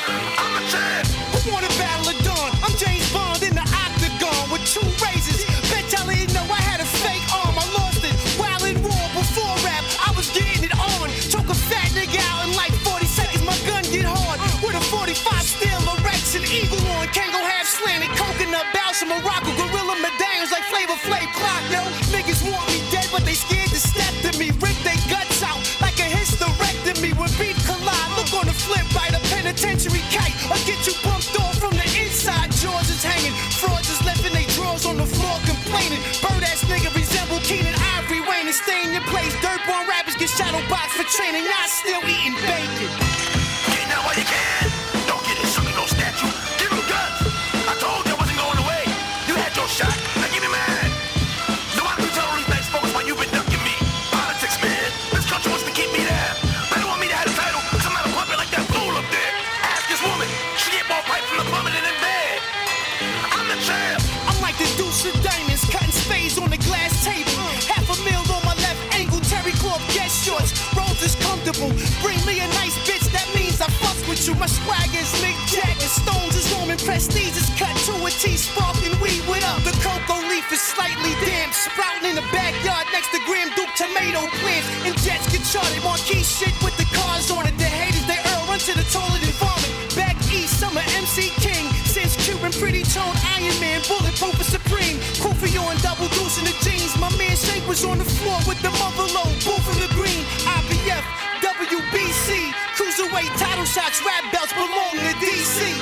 I'm a chance. Who won the battle of dawn? I'm James Bond in the octagon with two razors. Bet y'all didn't know I had a fake arm. I lost it while in war before rap. I was getting it on. Choke a fat nigga out in like forty seconds. My gun get hard with a forty-five still erection. Eagle on Kango half slanted. Coconut bounce from Morocco. Gorilla medallions like Flavor Flav clock. Yo, niggas want me dead, but they scared to step to me. Rip they guts out like a hysterectomy. Me with beat collide. Look on the flip right up. Penitentiary kite, I'll get you bumped off from the inside. Jaws is hanging, frauds is left in they drawers on the floor complaining. Bird ass nigga resemble Keenan Ivory Wayne and stay in your place. Dirtborn rappers get shadow boxed for training. Y'all still eating bacon. Get out while you can. Don't get it, sucking no statue. Give him guns. I told you I wasn't going away. You had your shot. Now give me mine. No, I can tell reflex folks why you been ducking me. Politics, man. This country wants to keep me down. They want me to have a title. Cause I'm not a puppet like that fool up there. Woman, she get more pipe from the plumber than in bed. I'm the champ. I'm like the deuce of diamonds, cutting spades on the glass table. Half a mil on my left ankle, terry cloth, guest shorts. Rolls is comfortable. Bring me a nice bitch, that means I fuck with you. My swag is Mick Jagger, stones is Roman, prestige is cut to a T, sparking weed with up. The cocoa leaf is slightly damp, sprouting in the backyard next to Grim Duke tomato plants. And jets get charted, marquee shit with the cars on it. The haters, they earn, run to the toilet and vomit. Back east, I'm a M C King. Since Cuban pretty tone, Iron Man, bulletproof and supreme. Kofi on double deuce in the jeans. My man Shake was on the floor with the mother load, bull from the green. I B F, W B C, cruiserweight title shots, rap belts belong to D C.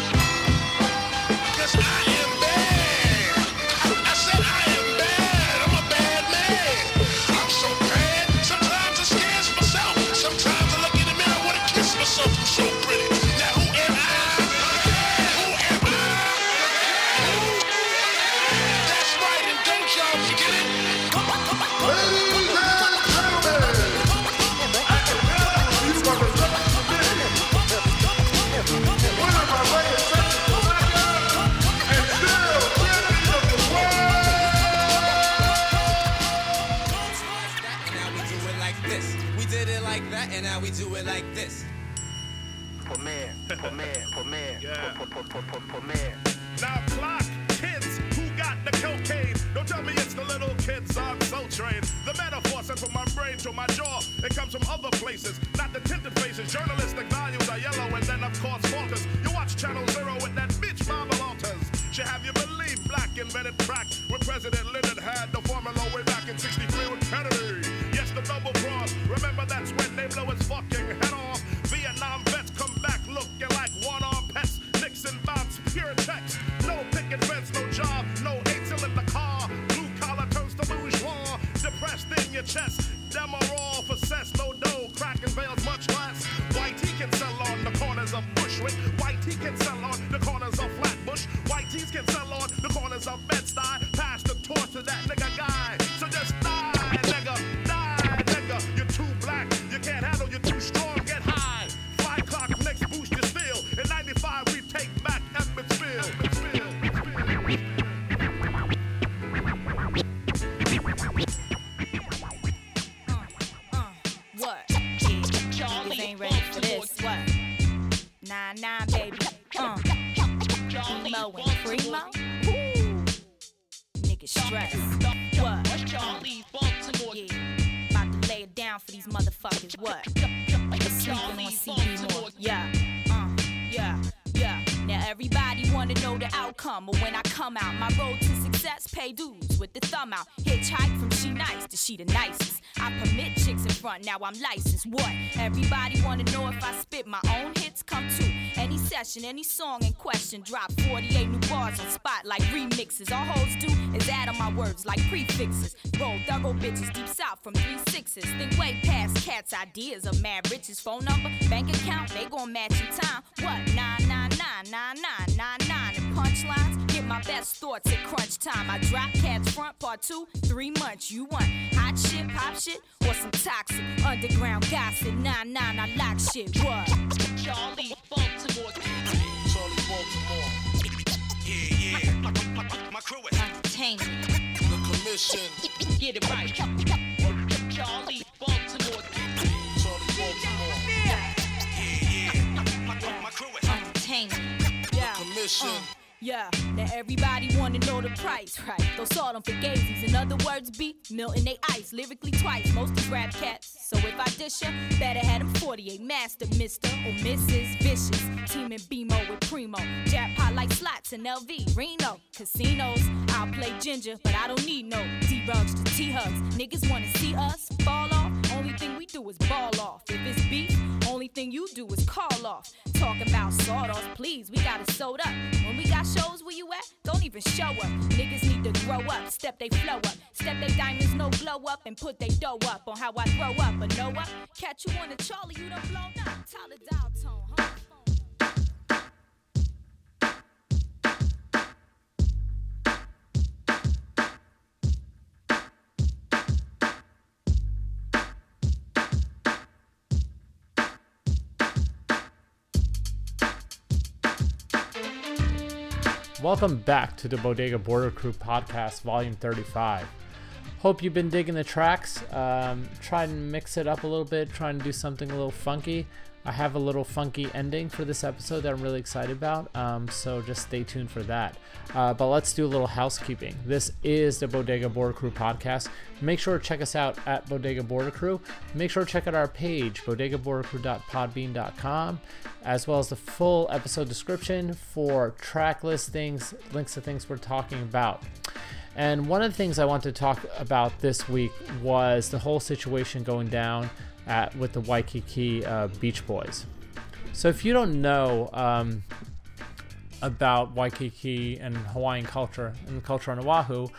Cause I am bad. I said I am bad. I'm a bad man. I'm so bad. Sometimes I scares myself. Sometimes I look in the mirror, I wanna kiss myself. I'm so pretty. Ladies and gentlemen, I can feel you motherfuckers. we do it like this. Premier, premier, premier, premier. Now block kids who got the cocaine. Don't tell me it's the little kids on Soul Train. The metaphor sent from my brain to my jaw. It comes from other places, not the tinted faces. Journalistic values are yellow and then of course falters. You watch Channel Zero with that bitch Marvel Alters. Should have you believe black invented crack when President Lyndon had the formula way back in sixty-three with Kennedy. Yes, the double cross. Remember that's when they blow his fucking head off. Vietnam vets come back looking like one-armed pets. Nixon bombs, pure text. No picket fence, no job, no eight-till in the car. Blue collar turns to bourgeois. Depressed in your chest. Them are all for cess, no dough. Crack and veils much less. White he can sell on the corners of Bushwick. White he can sell on the corners of Flatbush. White tees can sell on the corners of Bed-Stuy. Pass the torch to that nigga guy. So just die, nigga. Die, nigga. You're too black. You can't handle. You're too strong. Get high. Fly clock next boost you steal. In ninety-five we take back Evansville. Uh, uh, what? Niggas ain't ready for this. What? Nah, nah, baby. Uh. Emo and Primo. Niggas stressed. What? Yeah. About to lay it down for these motherfuckers. What? Niggas sleeping on C D more. Yeah. Uh. Yeah. Yeah. Now everybody wanna know the outcome, but when I come out, my road to success, pay dues with the thumb out. Hitchhike from she nice to she the nicest. I permit chicks in front, now I'm licensed. What? Everybody wanna know if I spit my own hits, come to any session, any song in question. Drop forty-eight new bars on spot like remixes. All hoes do is add on my words like prefixes. Roll thorough bitches deep south from three sixes. Think way past cats' ideas of mad riches. Phone number, bank account, they gon' match in time. What? Nine, nine, nine, nine, nine, nine, nine. And punchlines, get my best thoughts at crunch time. I drop cats front, part two, three months. You want hot shit, pop shit, or some toxic underground gossip? Nine, nine, I lock shit. What? Charlie Baltimore. Charlie Baltimore. Yeah, yeah. My, my, my, my crew is entertaining. The commission. Get it right. Charlie Baltimore. Charlie Baltimore. Yeah, yeah. My, my, my crew is entertaining. The commission. Uh. Yeah, now everybody wanna know the price, right? Those salt on fugazis, in other words, be melting they ice, lyrically twice, mostly rap cats. So if I dish ya, better had them forty-eight master, mister or missus Vicious, teaming B M O with Primo. Jackpot like slots in L V, Reno, casinos. I'll play ginger, but I don't need no D-rugs to T-hugs. Niggas wanna see us fall off, only thing we do is ball off. If it's beef, only thing you do is call off. Talking about sawed-off, please, we got it sewed up. When we got shows where you at, don't even show up. Niggas need to grow up, step they flow up. Step they diamonds, no glow up, and put they dough up on how I throw up. But know what? Catch you on the Charlie, you done blown up. Tyler Dial Tone, huh? Welcome back to the Bodega Border Crew Podcast, Volume thirty-five. Hope you've been digging the tracks. Um, try and mix it up a little bit, trying to do something a little funky. I have a little funky ending for this episode that I'm really excited about, um, so just stay tuned for that. Uh, but let's do a little housekeeping. This is the Bodega Border Crew Podcast. Make sure to check us out at Bodega Border Crew. Make sure to check out our page, bodega border crew dot podbean dot com, as well as the full episode description for track listings, links to things we're talking about. And one of the things I want to talk about this week was the whole situation going down At, with the Waikiki uh, Beach Boys. So if you don't know um, about Waikiki and Hawaiian culture and culture on Oahu,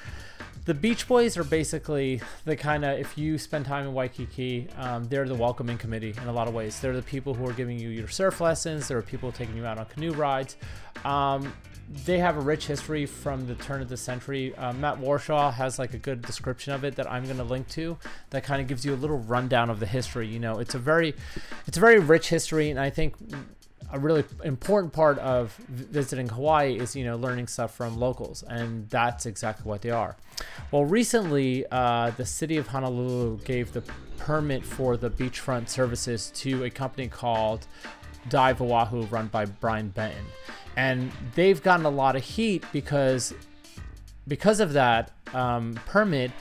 the Beach Boys are basically the kind of, if you spend time in Waikiki, um, they're the welcoming committee in a lot of ways. They're the people who are giving you your surf lessons. There are people taking you out on canoe rides. Um, they have a rich history from the turn of the century. Uh, Matt Warshaw has like a good description of it that I'm going to link to that kind of gives you a little rundown of the history. You know, it's a very, it's a very rich history. And I think a really important part of visiting Hawaii is, you know, learning stuff from locals, and that's exactly what they are. Well, recently, uh, the city of Honolulu gave the permit for the beachfront services to a company called Dive Oahu, run by Brian Benton. And they've gotten a lot of heat because, because of that um, permit,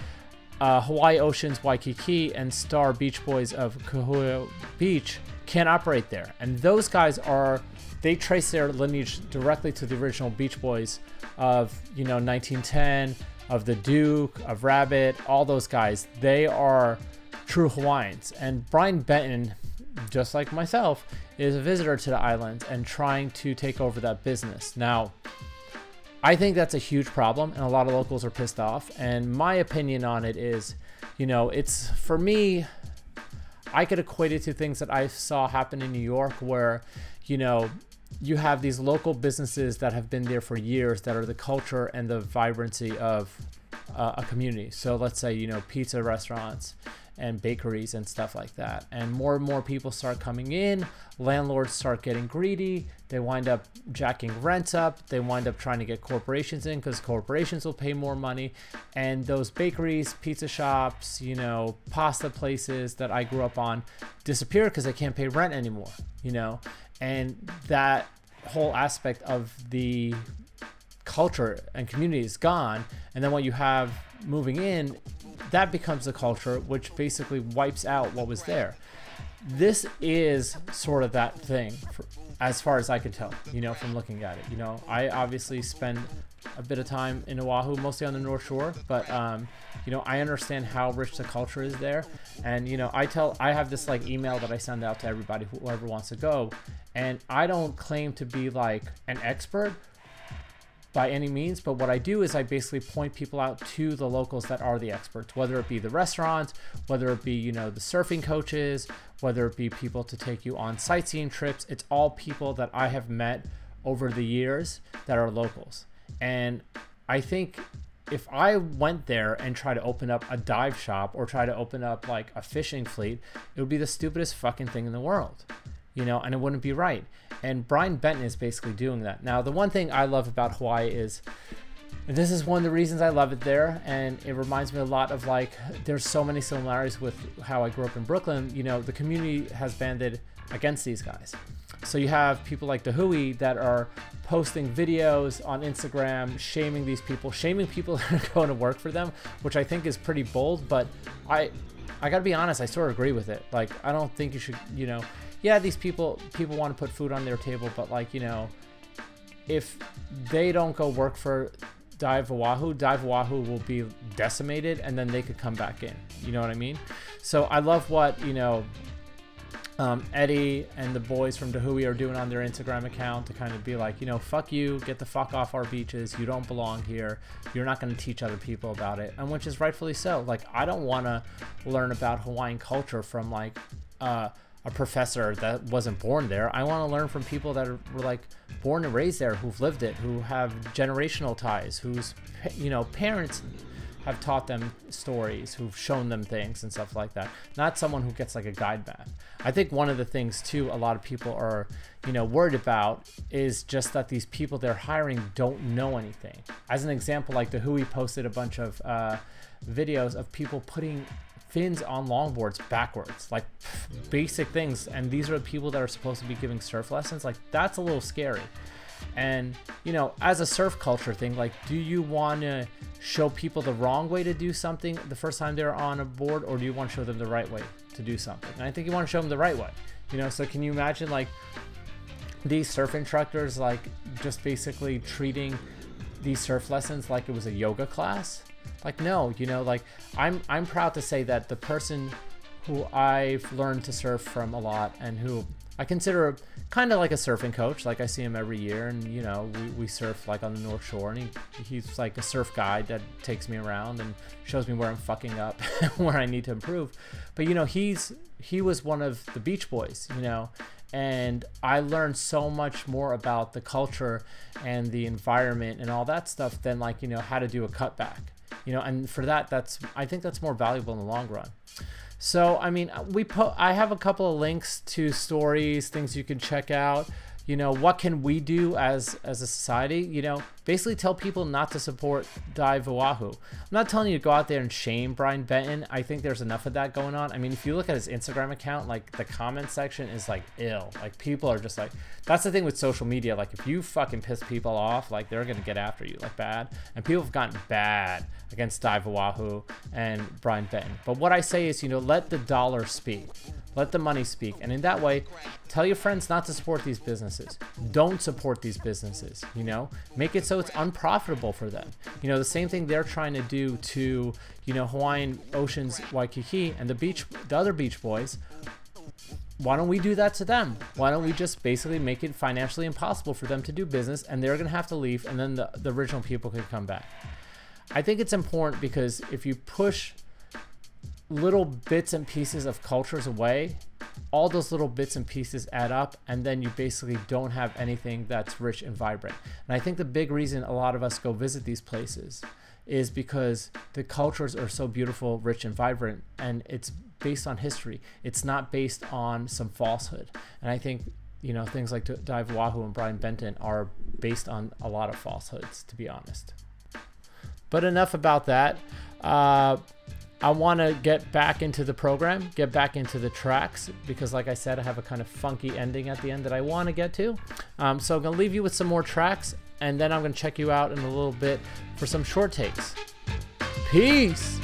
uh, Hawaii Ocean's Waikiki and Star Beach Boys of Kahuho Beach can't operate there. And those guys are, they trace their lineage directly to the original Beach Boys of, you know, nineteen ten, of the Duke, of Rabbit, all those guys. They are true Hawaiians. And Brian Benton, just like myself, is a visitor to the islands and trying to take over that business. Now, I think that's a huge problem, and a lot of locals are pissed off. And my opinion on it is, you know, it's, for me, I could equate it to things that I saw happen in New York, where, you know, you have these local businesses that have been there for years, that are the culture and the vibrancy of uh, a community. So let's say, you know, pizza restaurants and bakeries and stuff like that. And more and more people start coming in, landlords start getting greedy, they wind up jacking rents up, they wind up trying to get corporations in because corporations will pay more money. And those bakeries, pizza shops, you know, pasta places that I grew up on disappear because they can't pay rent anymore, you know? And that whole aspect of the culture and community is gone. And then what you have moving in, that becomes the culture, which basically wipes out what was there. This is sort of that thing, for, as far as I can tell, you know, from looking at it. You know, I obviously spend a bit of time in Oahu, mostly on the North Shore, but, um, you know, I understand how rich the culture is there. And, you know, I tell, I have this like email that I send out to everybody, whoever wants to go. And I don't claim to be like an expert by any means, but what I do is I basically point people out to the locals that are the experts, whether it be the restaurants, whether it be, you know, the surfing coaches, whether it be people to take you on sightseeing trips. It's all people that I have met over the years that are locals. And I think if I went there and try to open up a dive shop or try to open up like a fishing fleet, it would be the stupidest fucking thing in the world, you know, and it wouldn't be right. And Brian Benton is basically doing that. Now, the one thing I love about Hawaii is, and this is one of the reasons I love it there, and it reminds me a lot of, like, there's so many similarities with how I grew up in Brooklyn. You know, the community has banded against these guys. So you have people like Da Hui that are posting videos on Instagram, shaming these people, shaming people that are going to work for them, which I think is pretty bold, but I, I gotta be honest, I sort of agree with it. Like, I don't think you should, you know, yeah, these people, people want to put food on their table, but like, you know, if they don't go work for Dive Oahu, Dive Oahu will be decimated, and then they could come back in. You know what I mean? So I love what, you know, um, Eddie and the boys from Da Hui are doing on their Instagram account to kind of be like, you know, fuck you, get the fuck off our beaches. You don't belong here. You're not going to teach other people about it. And which is rightfully so. Like, I don't want to learn about Hawaiian culture from like, uh, a professor that wasn't born there. I want to learn from people that are, were like born and raised there, who've lived it, who have generational ties, whose, you know, parents have taught them stories, who've shown them things and stuff like that. Not someone who gets like a guide map. I think one of the things too, a lot of people are, you know, worried about is just that these people they're hiring don't know anything. As an example, like Da Hui posted a bunch of uh, videos of people putting fins on longboards backwards, like pff, basic things. And these are the people that are supposed to be giving surf lessons. Like, that's a little scary. And, you know, as a surf culture thing, like, do you want to show people the wrong way to do something the first time they're on a board, or do you want to show them the right way to do something? And I think you want to show them the right way, you know? So can you imagine like these surf instructors, like just basically treating these surf lessons like it was a yoga class? Like, no, you know, like I'm I'm proud to say that the person who I've learned to surf from a lot and who I consider kind of like a surfing coach, like I see him every year, and, you know, we, we surf like on the North Shore, and he, he's like a surf guide that takes me around and shows me where I'm fucking up, where I need to improve. But, you know, he's he was one of the Beach Boys, you know, and I learned so much more about the culture and the environment and all that stuff than like, you know, how to do a cutback. You know, and for that, that's, I think that's more valuable in the long run. So, I mean, we po- I have a couple of links to stories, things you can check out. you know, what can we do as as a society? You know, basically tell people not to support Dive Oahu. I'm not telling you to go out there and shame Brian Benton. I think there's enough of that going on. I mean, if you look at his Instagram account, like the comment section is like ill. Like people are just like, that's the thing with social media. Like if you fucking piss people off, like they're gonna get after you like bad. And people have gotten bad against Dive Oahu and Brian Benton. But what I say is, you know, let the dollar speak. Let the money speak. And in that way, tell your friends not to support these businesses. Don't support these businesses, you know? Make it so it's unprofitable for them. You know, the same thing they're trying to do to, you know, Hawaiian Ocean's Waikiki and the beach, the other beach boys. Why don't we do that to them? Why don't we just basically make it financially impossible for them to do business, and they're gonna have to leave, and then the, the original people could come back. I think it's important because if you push little bits and pieces of cultures away, all those little bits and pieces add up, and then you basically don't have anything that's rich and vibrant. And I think the big reason a lot of us go visit these places is because the cultures are so beautiful, rich, and vibrant, and it's based on history. It's not based on some falsehood. And I think, you know, things like Dive Oahu and Brian Benton are based on a lot of falsehoods, to be honest. But enough about that. Uh, I want to get back into the program, get back into the tracks, because like I said, I have a kind of funky ending at the end that I want to get to. Um, so I'm going to leave you with some more tracks, and then I'm going to check you out in a little bit for some short takes. Peace!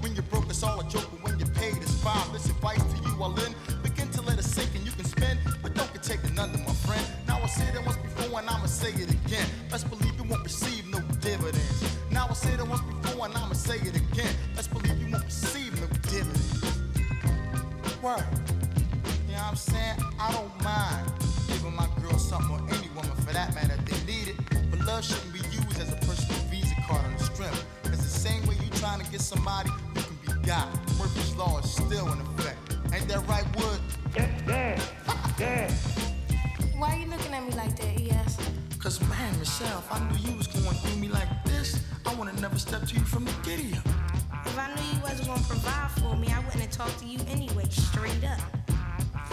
When you broke, it's all a joke, but when you paid, it's fine. This advice to you all in, begin to let it sink in. is somebody who can be got. Murphy's Law is still in effect. Ain't that right, Wood? Yeah, yeah, yeah. Why are you looking at me like that, E S? Cause man, Michelle, if I knew you was going through me like this, I would have never stepped to you from the giddy up. If I knew you wasn't going to provide for me, I wouldn't have talked to you anyway, straight up.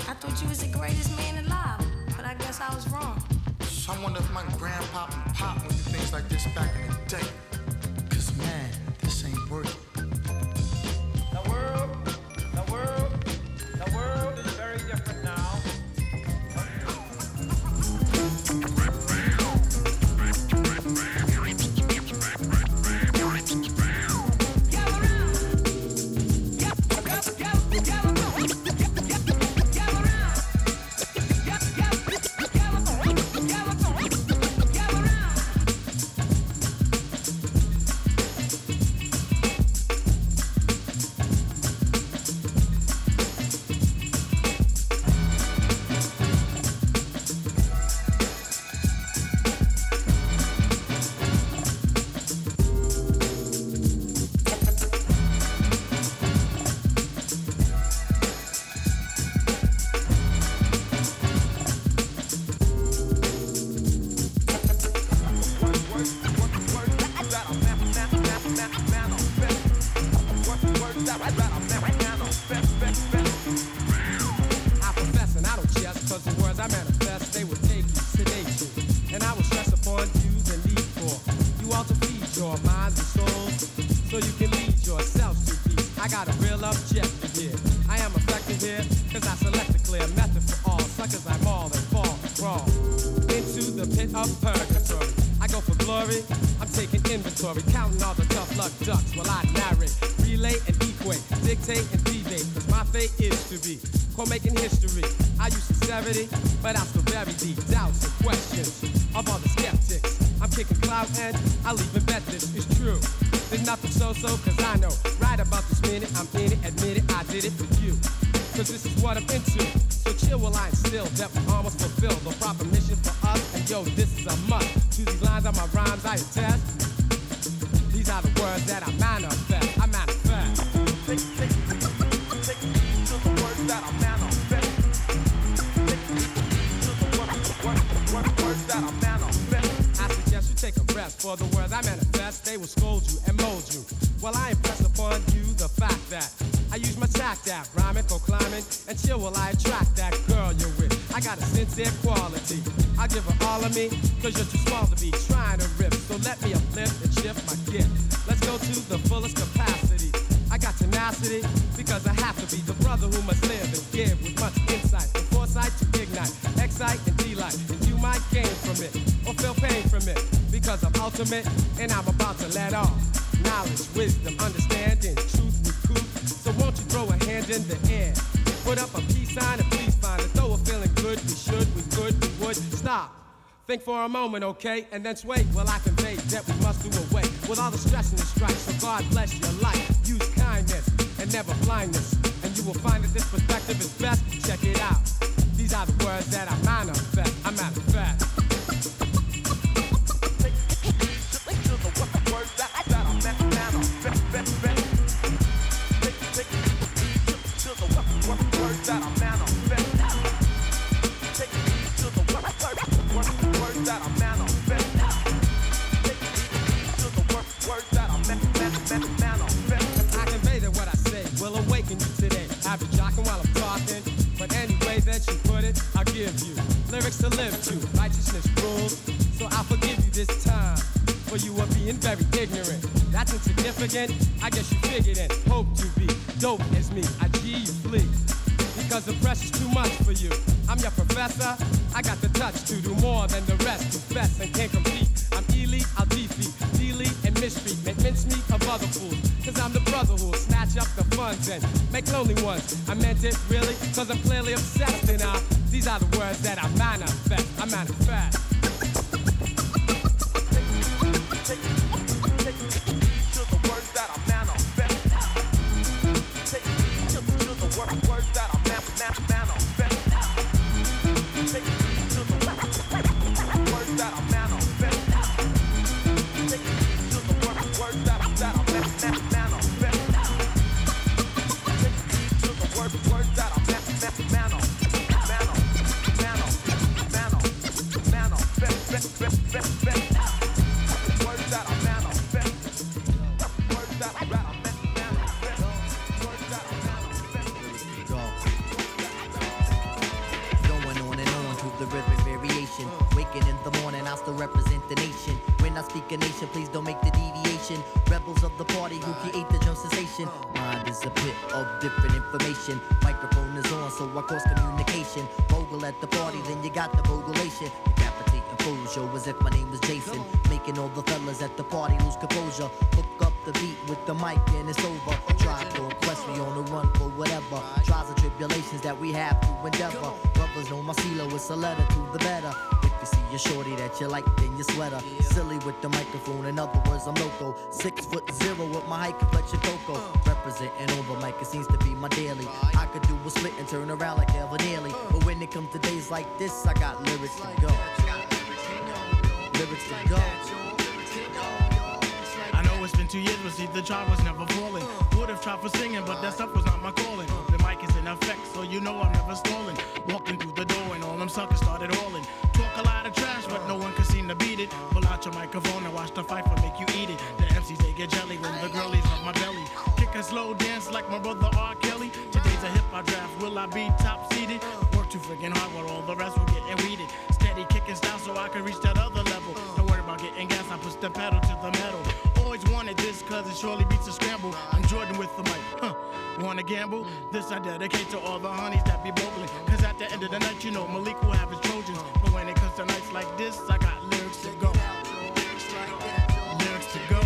I thought you was the greatest man alive, but I guess I was wrong. So I wonder if my grandpa and pop would do things like this back in the day. Cause man, this ain't worth it. The world, the world, the world is very different now. But I'm still very deep doubts and questions of all the skeptics. I'm kicking clout and I'll even bet this is true. There's nothing so-so cause I know right about this minute I'm in it, admit it, I did it for you. Cause this is what I'm into. So chill while I'm still that we almost fulfill the proper mission for us. And yo, this is a must. To these lines on my rhymes I attest. These are the words that I manifest. I manifest. Take, take, take heed to the words that I manifest. What words that I manifest. I suggest you take a rest, for the words I manifest, they will scold you and mold you. Well, I impress upon you the fact that I use my tact that rhyming for climbing and chill while I attract that girl you're with. I got a sincere quality. I give her all of me, cause you're too small to be trying to rip. So let me uplift and shift my gift. Let's go to the fullest capacity. I got tenacity, because I have to be the brother who must live and give with much insight and foresight to ignite, excite and delight. And you might gain from it, or feel pain from it, because I'm ultimate, and I'm about to let off. Knowledge, wisdom, understanding, truth, recruit. So won't you throw a hand in the air? Put up a peace sign and please find it. Though we're feeling good, we should, we could, we would. Stop. Think for a moment, okay, and then sway. Well, I convey that we must do away with all the stress and the strife. So God bless your life. Use kindness and never blindness, and you will find that this perspective is best. Check it out. These are the words that I manifest. I manifest. Take heed to the words that I manifest. Take heed to the words that I manifest. Take heed to the words that I manifest. Take heed to the words that I manifest. I convey that what I say will awaken you today. I've been jocking while I'm talking, but any way that you put it, I'll give you lyrics to live to, righteousness rules. So I'll forgive you this time, for you are being very ignorant. That's insignificant, I guess you figured it. Hope to be dope as me, I G you please. Because the pressure's too much for you. I'm your professor. I got the touch to do more than the rest. Confess and can't compete. I'm elite, I'll defeat, delete and mistreat. Make mincemeat of other fools. Cause I'm the brother who'll snatch up the funds and make lonely ones. I meant it really, cause I'm clearly obsessed. And I, these are the words that I manifest. I manifest. Take heed to the words that I manifest. Take heed to the words that I manifest. Take heed to the words that I manifest. Take heed to the words that I manifest. I speak a nation, please don't make the deviation. Rebels of the party who create the drum sensation. Mind is a pit of different information. Microphone is on, so I cross communication. Bogle at the party, then you got the bogulation. Decapitating fools, yo, as if my name was Jason. Making all the fellas at the party lose composure. Hook up the beat with the mic and it's over. Try to request, we on the run for whatever. Trials and tribulations that we have to endeavor. Brothers know my CeeLo, it's a letter to the better. You see your shorty that you like in your sweater. Yeah. Silly with the microphone, in other words, I'm loco. Six foot zero with my high complexion cocoa. Uh. Representing over mic, it seems to be my daily. Right. I could do a split and turn around like ever nearly. Uh. But when it comes to days like this, I got lyrics like to go. Lyrics to go. I know it's been two years, but see, the job was never falling. Uh. Would have tried for singing, but that stuff was not my calling. Uh. The mic is in effect, so you know I'm never stalling. Walking through the door, and all them suckers started hauling. Talk a lot of trash, but no one could seem to beat it. Pull out your microphone and watch the fight will make you eat it. The M Cs, they get jelly when the girlies on my belly. Kick a slow dance like my brother R. Kelly. Today's a hip-hop draft, will I be top-seeded? Work too freaking hard while all the rest were getting weeded. Steady kicking style so I can reach that other level. Don't worry about getting gas, I push the pedal to the metal. Always wanted this, cause it surely beats a scramble. I'm Jordan with the mic, huh? Wanna gamble? This I dedicate to all the honeys that be bogling. Cause at the end of the night, you know Malik will have his Trojans. But when it comes to nights like this, I got lyrics to go. Lyrics to go.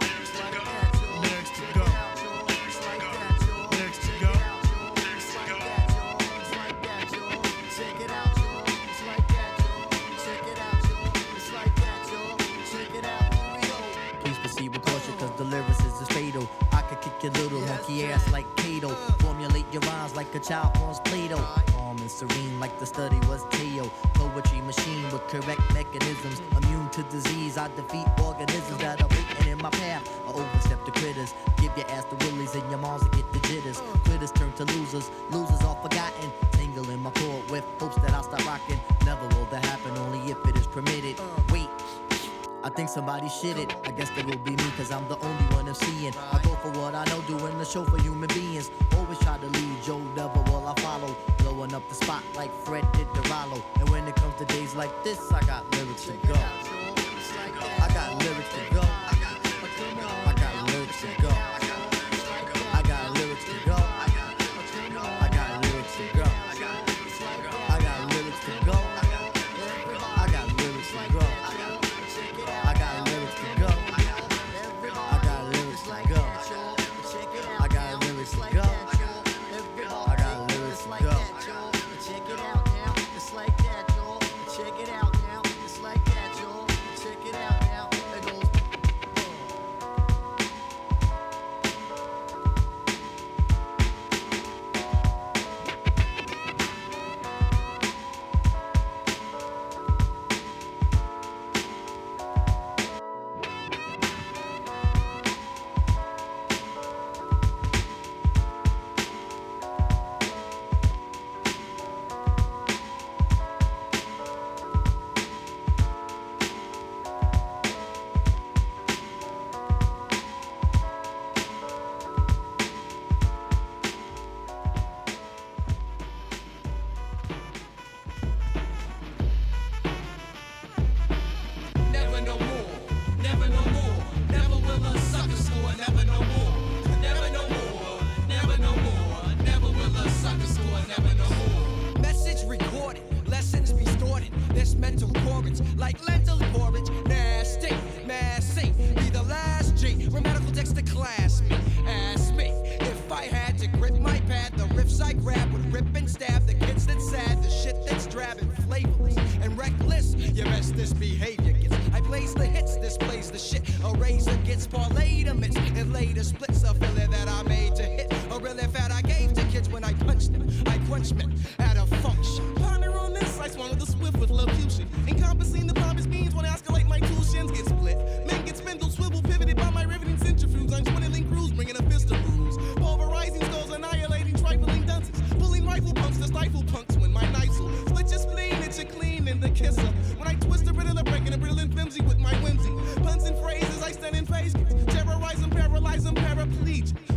Lyrics to go. Lyrics to go. Lyrics to go. Lyrics to go. Lyrics to go. Check it out, y'all. It's like that, y'all. Check it out, y'all. It's like that, y'all. Check it out. Please proceed with caution, cause the lyrics is fatal. I could kick your little monkey ass like Kato. Formulate your rhymes like a child forms Play-Doh. Calm and serene like the study was Teo. Poetry machine with correct mechanisms. Immune to disease, I defeat organisms that are waiting in my path. I overstep the critters. Give your ass the willies and your moms to get the jitters. Critters turn to losers. Losers are forgotten. Tingle in my chord with hopes that I'll stop rocking. Never will that happen, only if it is permitted. Wait. I think somebody shit it. I guess that will be me, cause I'm the only one I'm seeing. I go for what I know, doing the show for human beings. Always try to lead, Joe Devil while I follow. Blowing up the spot like Fred did the Rollo. And when it comes to days like this, I got lyrics to go. I got lyrics to go. I got lyrics to go. I got lyrics to go. I got lyrics to go. I got lyrics to go. I got lyrics to go.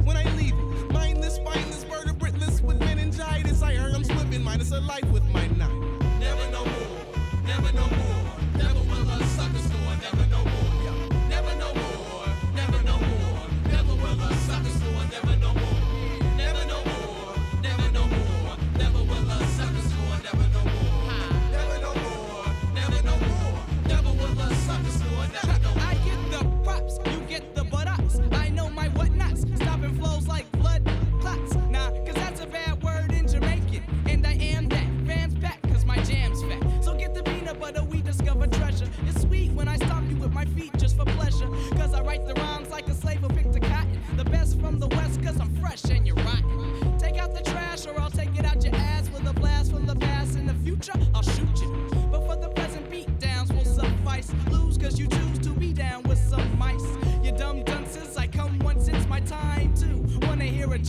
When I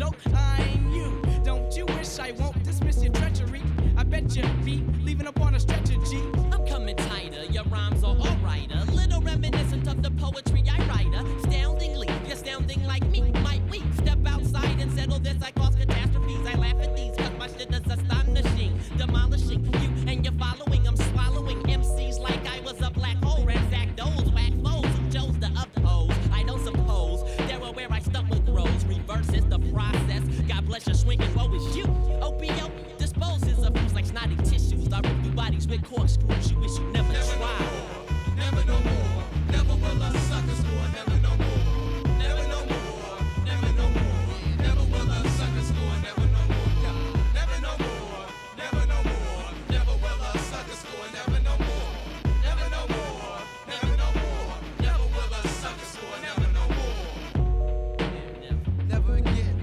joke, I ain't you. Don't you wish I won't dismiss your treachery? I bet your feet leaving up on a stretcher, G. I'm coming tighter, your rhymes are all righter. Little reminiscent of the poetry I write. Astoundingly, you're sounding like me. Might we step outside and settle this? I cause catastrophes, I laugh at these. Cause my shit is astonishing, demolishing you and your following. I'm swallowing M Cs like I was a black hole. Ransack those whack foes who chose to uphold. I don't suppose there were where I stuck with grows. Reverse is the process. God bless your swing and woe is you. O P O disposes of fools like snotty tissues. I rip through bodies with corkscrews. You wish you never, never tried. No more, never no more. Never will a sucker score. Never no more. Never no more. Never no more. Never will a sucker score. Never no more. Never no more. Never no more. Never will a sucker score. Never no more. Never no more. Never no more. Never will a sucker score. Never no more. Never again.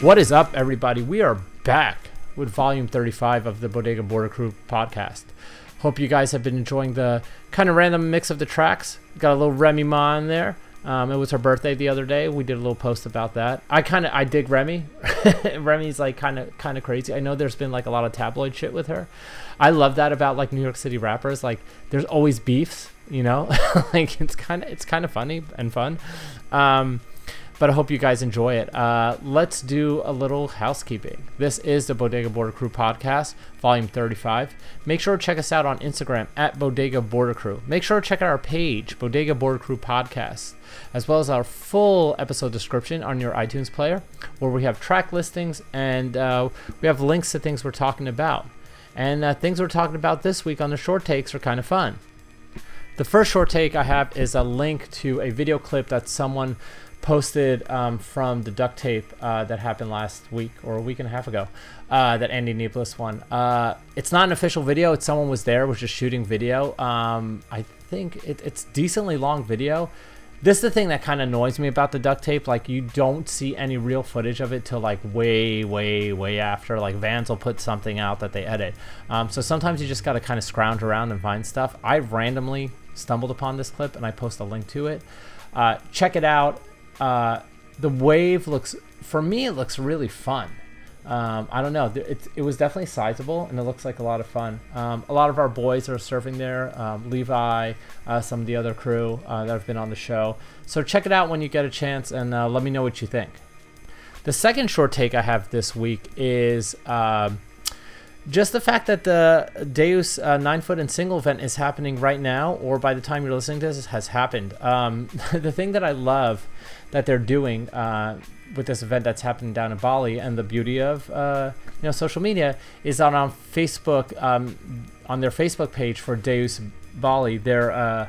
What is up, everybody? We are back with volume thirty-five of the Bodega Border Crew podcast. Hope you guys have been enjoying the kind of random mix of the tracks. Got a little Remy Ma in there. Um, it was her birthday the other day. We did a little post about that. I kind of I dig Remy. Remy's like kind of kind of crazy. I know there's been like a lot of tabloid shit with her. I love that about like New York City rappers. Like there's always beefs, you know. Like it's kind of it's kind of funny and fun. Um, But I hope you guys enjoy it. Uh, let's do a little housekeeping. This is the Bodega Border Crew podcast, volume thirty-five. Make sure to check us out on Instagram at Bodega Border Crew. Make sure to check out our page, Bodega Border Crew Podcast, as well as our full episode description on your iTunes player, where we have track listings and uh, we have links to things we're talking about. And uh, things we're talking about this week on the short takes are kind of fun. The first short take I have is a link to a video clip that someone posted um, from the duct tape uh, that happened last week or a week and a half ago, uh, that Andy Nieblas won. Uh, it's not an official video. It's someone was there, was just shooting video. Um, I think it, it's decently long video. This is the thing that kind of annoys me about the duct tape. Like you don't see any real footage of it till like way, way, way after. Like Vans will put something out that they edit. Um, so sometimes you just got to kind of scrounge around and find stuff. I randomly stumbled upon this clip and I post a link to it. Uh, check it out. Uh, the wave looks, for me, it looks really fun. Um, I don't know. It, it was definitely sizable, and it looks like a lot of fun. Um, a lot of our boys are surfing there. Um, Levi, uh, some of the other crew uh, that have been on the show. So check it out when you get a chance, and uh, let me know what you think. The second short take I have this week is uh, just the fact that the Deus uh, nine foot and single event is happening right now, or by the time you're listening to this, has happened. Um, the thing that I love that they're doing uh, with this event that's happening down in Bali, and the beauty of uh, you know social media is on on Facebook, um, on their Facebook page for Deus Bali, they're uh,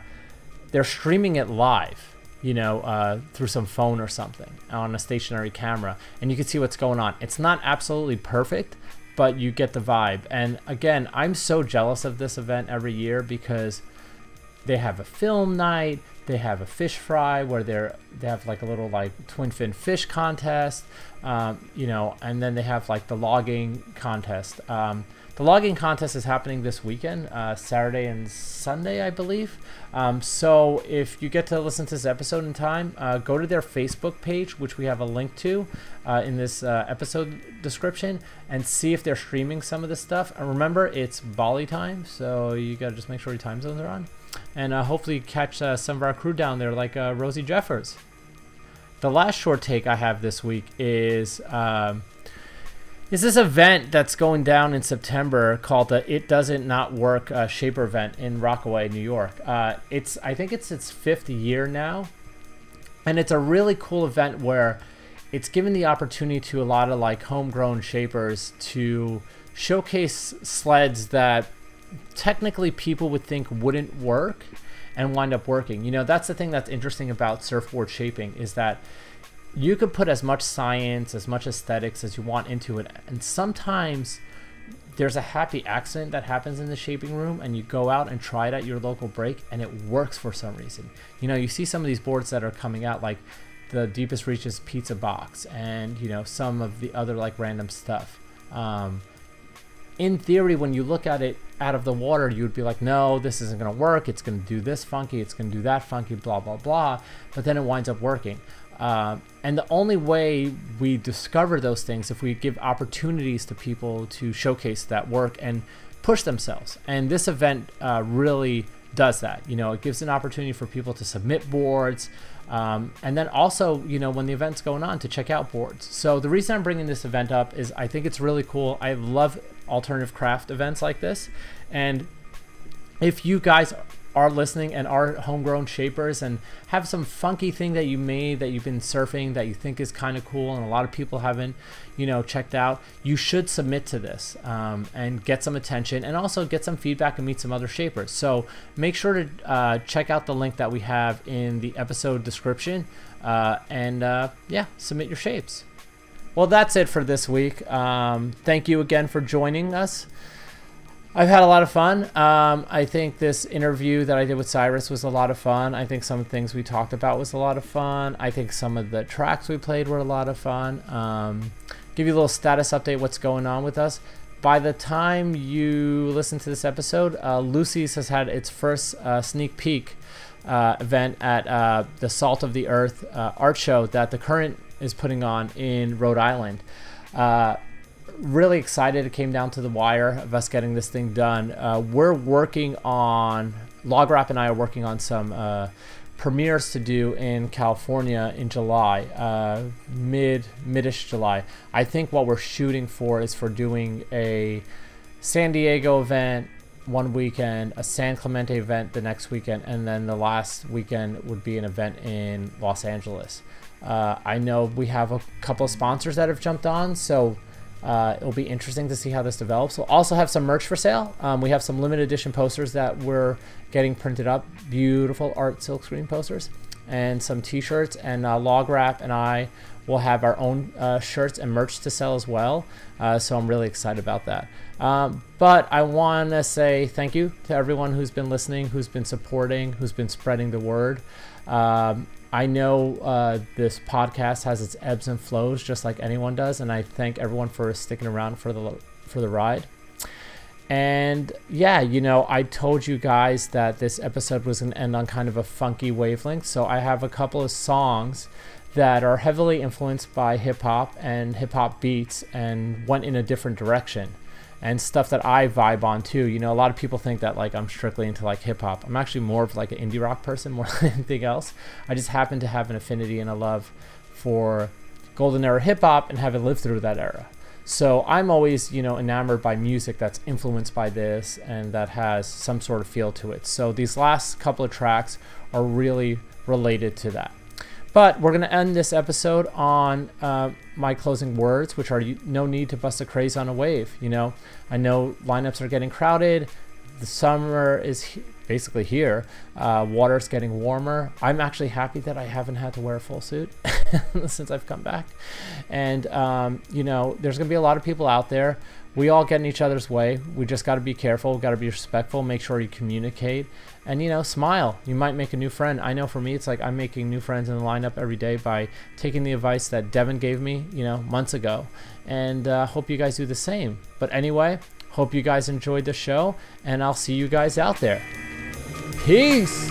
they're streaming it live, you know, uh, through some phone or something on a stationary camera, and you can see what's going on. It's not absolutely perfect, but you get the vibe. And again, I'm so jealous of this event every year because they have a film night. They have a fish fry where they're they have like a little like twin fin fish contest, um, you know, and then they have like the logging contest. Um, the logging contest is happening this weekend, uh, Saturday and Sunday, I believe. Um, so if you get to listen to this episode in time, uh, go to their Facebook page, which we have a link to uh, in this uh, episode description, and see if they're streaming some of this stuff. And remember, it's Bali time, so you gotta just make sure your time zones are on. And uh, hopefully catch uh, some of our crew down there, like uh, Rosie Jeffers. The last short take I have this week is um, is this event that's going down in September called the It Doesn't Not Work uh, Shaper event in Rockaway, New York. Uh, it's I think it's its fifth year now, and it's a really cool event where it's given the opportunity to a lot of like homegrown shapers to showcase sleds that technically people would think wouldn't work and wind up working. You know, that's the thing that's interesting about surfboard shaping, is that you could put as much science, as much aesthetics as you want into it, and sometimes there's a happy accident that happens in the shaping room, and you go out and try it at your local break, and it works for some reason. You know, you see some of these boards that are coming out, like the Deepest Reaches Pizza Box, and, you know, some of the other like random stuff. Um, in theory, when you look at it out of the water, you would be like, no, this isn't going to work. It's going to do this funky. It's going to do that funky, blah, blah, blah. But then it winds up working. Uh, and the only way we discover those things, if we give opportunities to people to showcase that work and push themselves. And this event uh, really does that. You know, it gives an opportunity for people to submit boards. Um, and then also, you know, when the event's going on, to check out boards. So the reason I'm bringing this event up is I think it's really cool. I love alternative craft events like this. And if you guys are listening and are homegrown shapers and have some funky thing that you made, that you've been surfing, that you think is kind of cool and a lot of people haven't, you know, checked out, you should submit to this um, and get some attention and also get some feedback and meet some other shapers. So make sure to uh, check out the link that we have in the episode description uh, and uh, yeah, submit your shapes. Well, that's it for this week. Um, thank you again for joining us. I've had a lot of fun. Um, I think this interview that I did with Cyrus was a lot of fun. I think some of the things we talked about was a lot of fun. I think some of the tracks we played were a lot of fun. Um, give you a little status update, what's going on with us. By the time you listen to this episode, uh, Lucy's has had its first uh, sneak peek uh, event at uh, the Salt of the Earth uh, art show that The Current is putting on in Rhode Island. Uh, really excited it came down to the wire of us getting this thing done. Uh, we're working on, Log Rap and I are working on some uh, premieres to do in California in July, uh, mid, mid-ish July. I think what we're shooting for is for doing a San Diego event one weekend, a San Clemente event the next weekend, and then the last weekend would be an event in Los Angeles. Uh, I know we have a couple of sponsors that have jumped on, so Uh, it'll be interesting to see how this develops. We'll also have some merch for sale. Um, we have some limited edition posters that we're getting printed up. Beautiful art silkscreen posters and some t-shirts, and uh, Log Wrap and I will have our own uh, shirts and merch to sell as well. Uh, so I'm really excited about that. Um, but I want to say thank you to everyone who's been listening, who's been supporting, who's been spreading the word. Um, I know uh, this podcast has its ebbs and flows, just like anyone does, and I thank everyone for sticking around for the for the ride. And yeah, you know, I told you guys that this episode was going to end on kind of a funky wavelength, so I have a couple of songs that are heavily influenced by hip-hop and hip-hop beats and went in a different direction. And stuff that I vibe on too. You know, a lot of people think that like I'm strictly into like hip hop. I'm actually more of like an indie rock person more than anything else. I just happen to have an affinity and a love for golden era hip hop and having lived through that era. So I'm always, you know, enamored by music that's influenced by this and that has some sort of feel to it. So these last couple of tracks are really related to that. But we're going to end this episode on uh, my closing words, which are no need to bust a craze on a wave. You know, I know lineups are getting crowded. The summer is he- basically here. Uh, water's getting warmer. I'm actually happy that I haven't had to wear a full suit since I've come back. And, um, you know, there's going to be a lot of people out there. We all get in each other's way. We just got to be careful. Got to be respectful. Make sure you communicate. And, you know, smile. You might make a new friend. I know for me, it's like I'm making new friends in the lineup every day by taking the advice that Devin gave me, you know, months ago. And uh, hope you guys do the same. But anyway, hope you guys enjoyed the show. And I'll see you guys out there. Peace.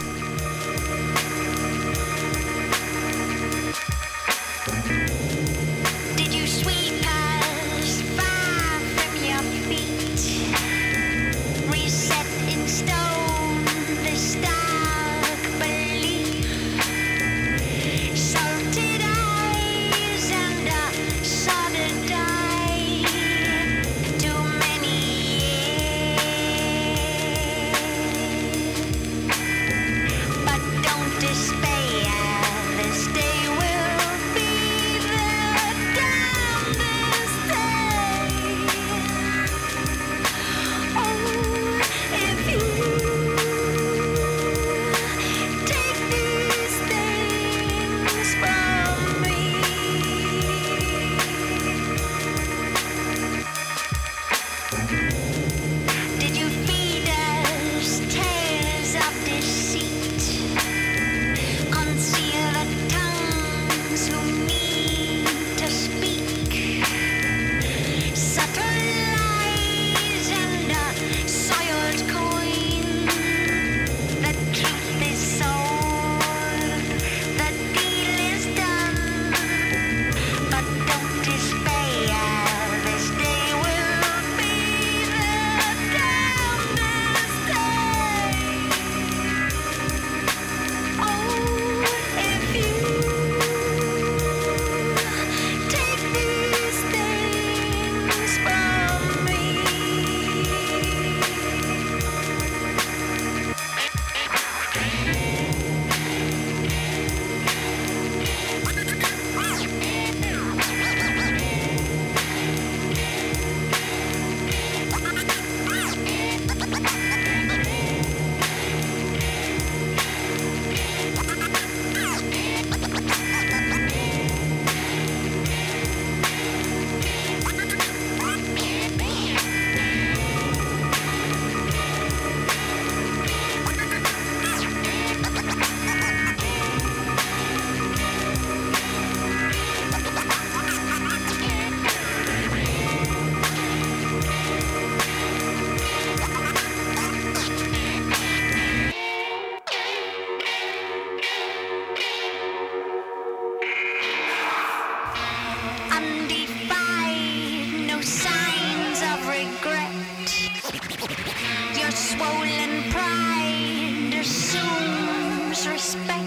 swollen pride assumes respect.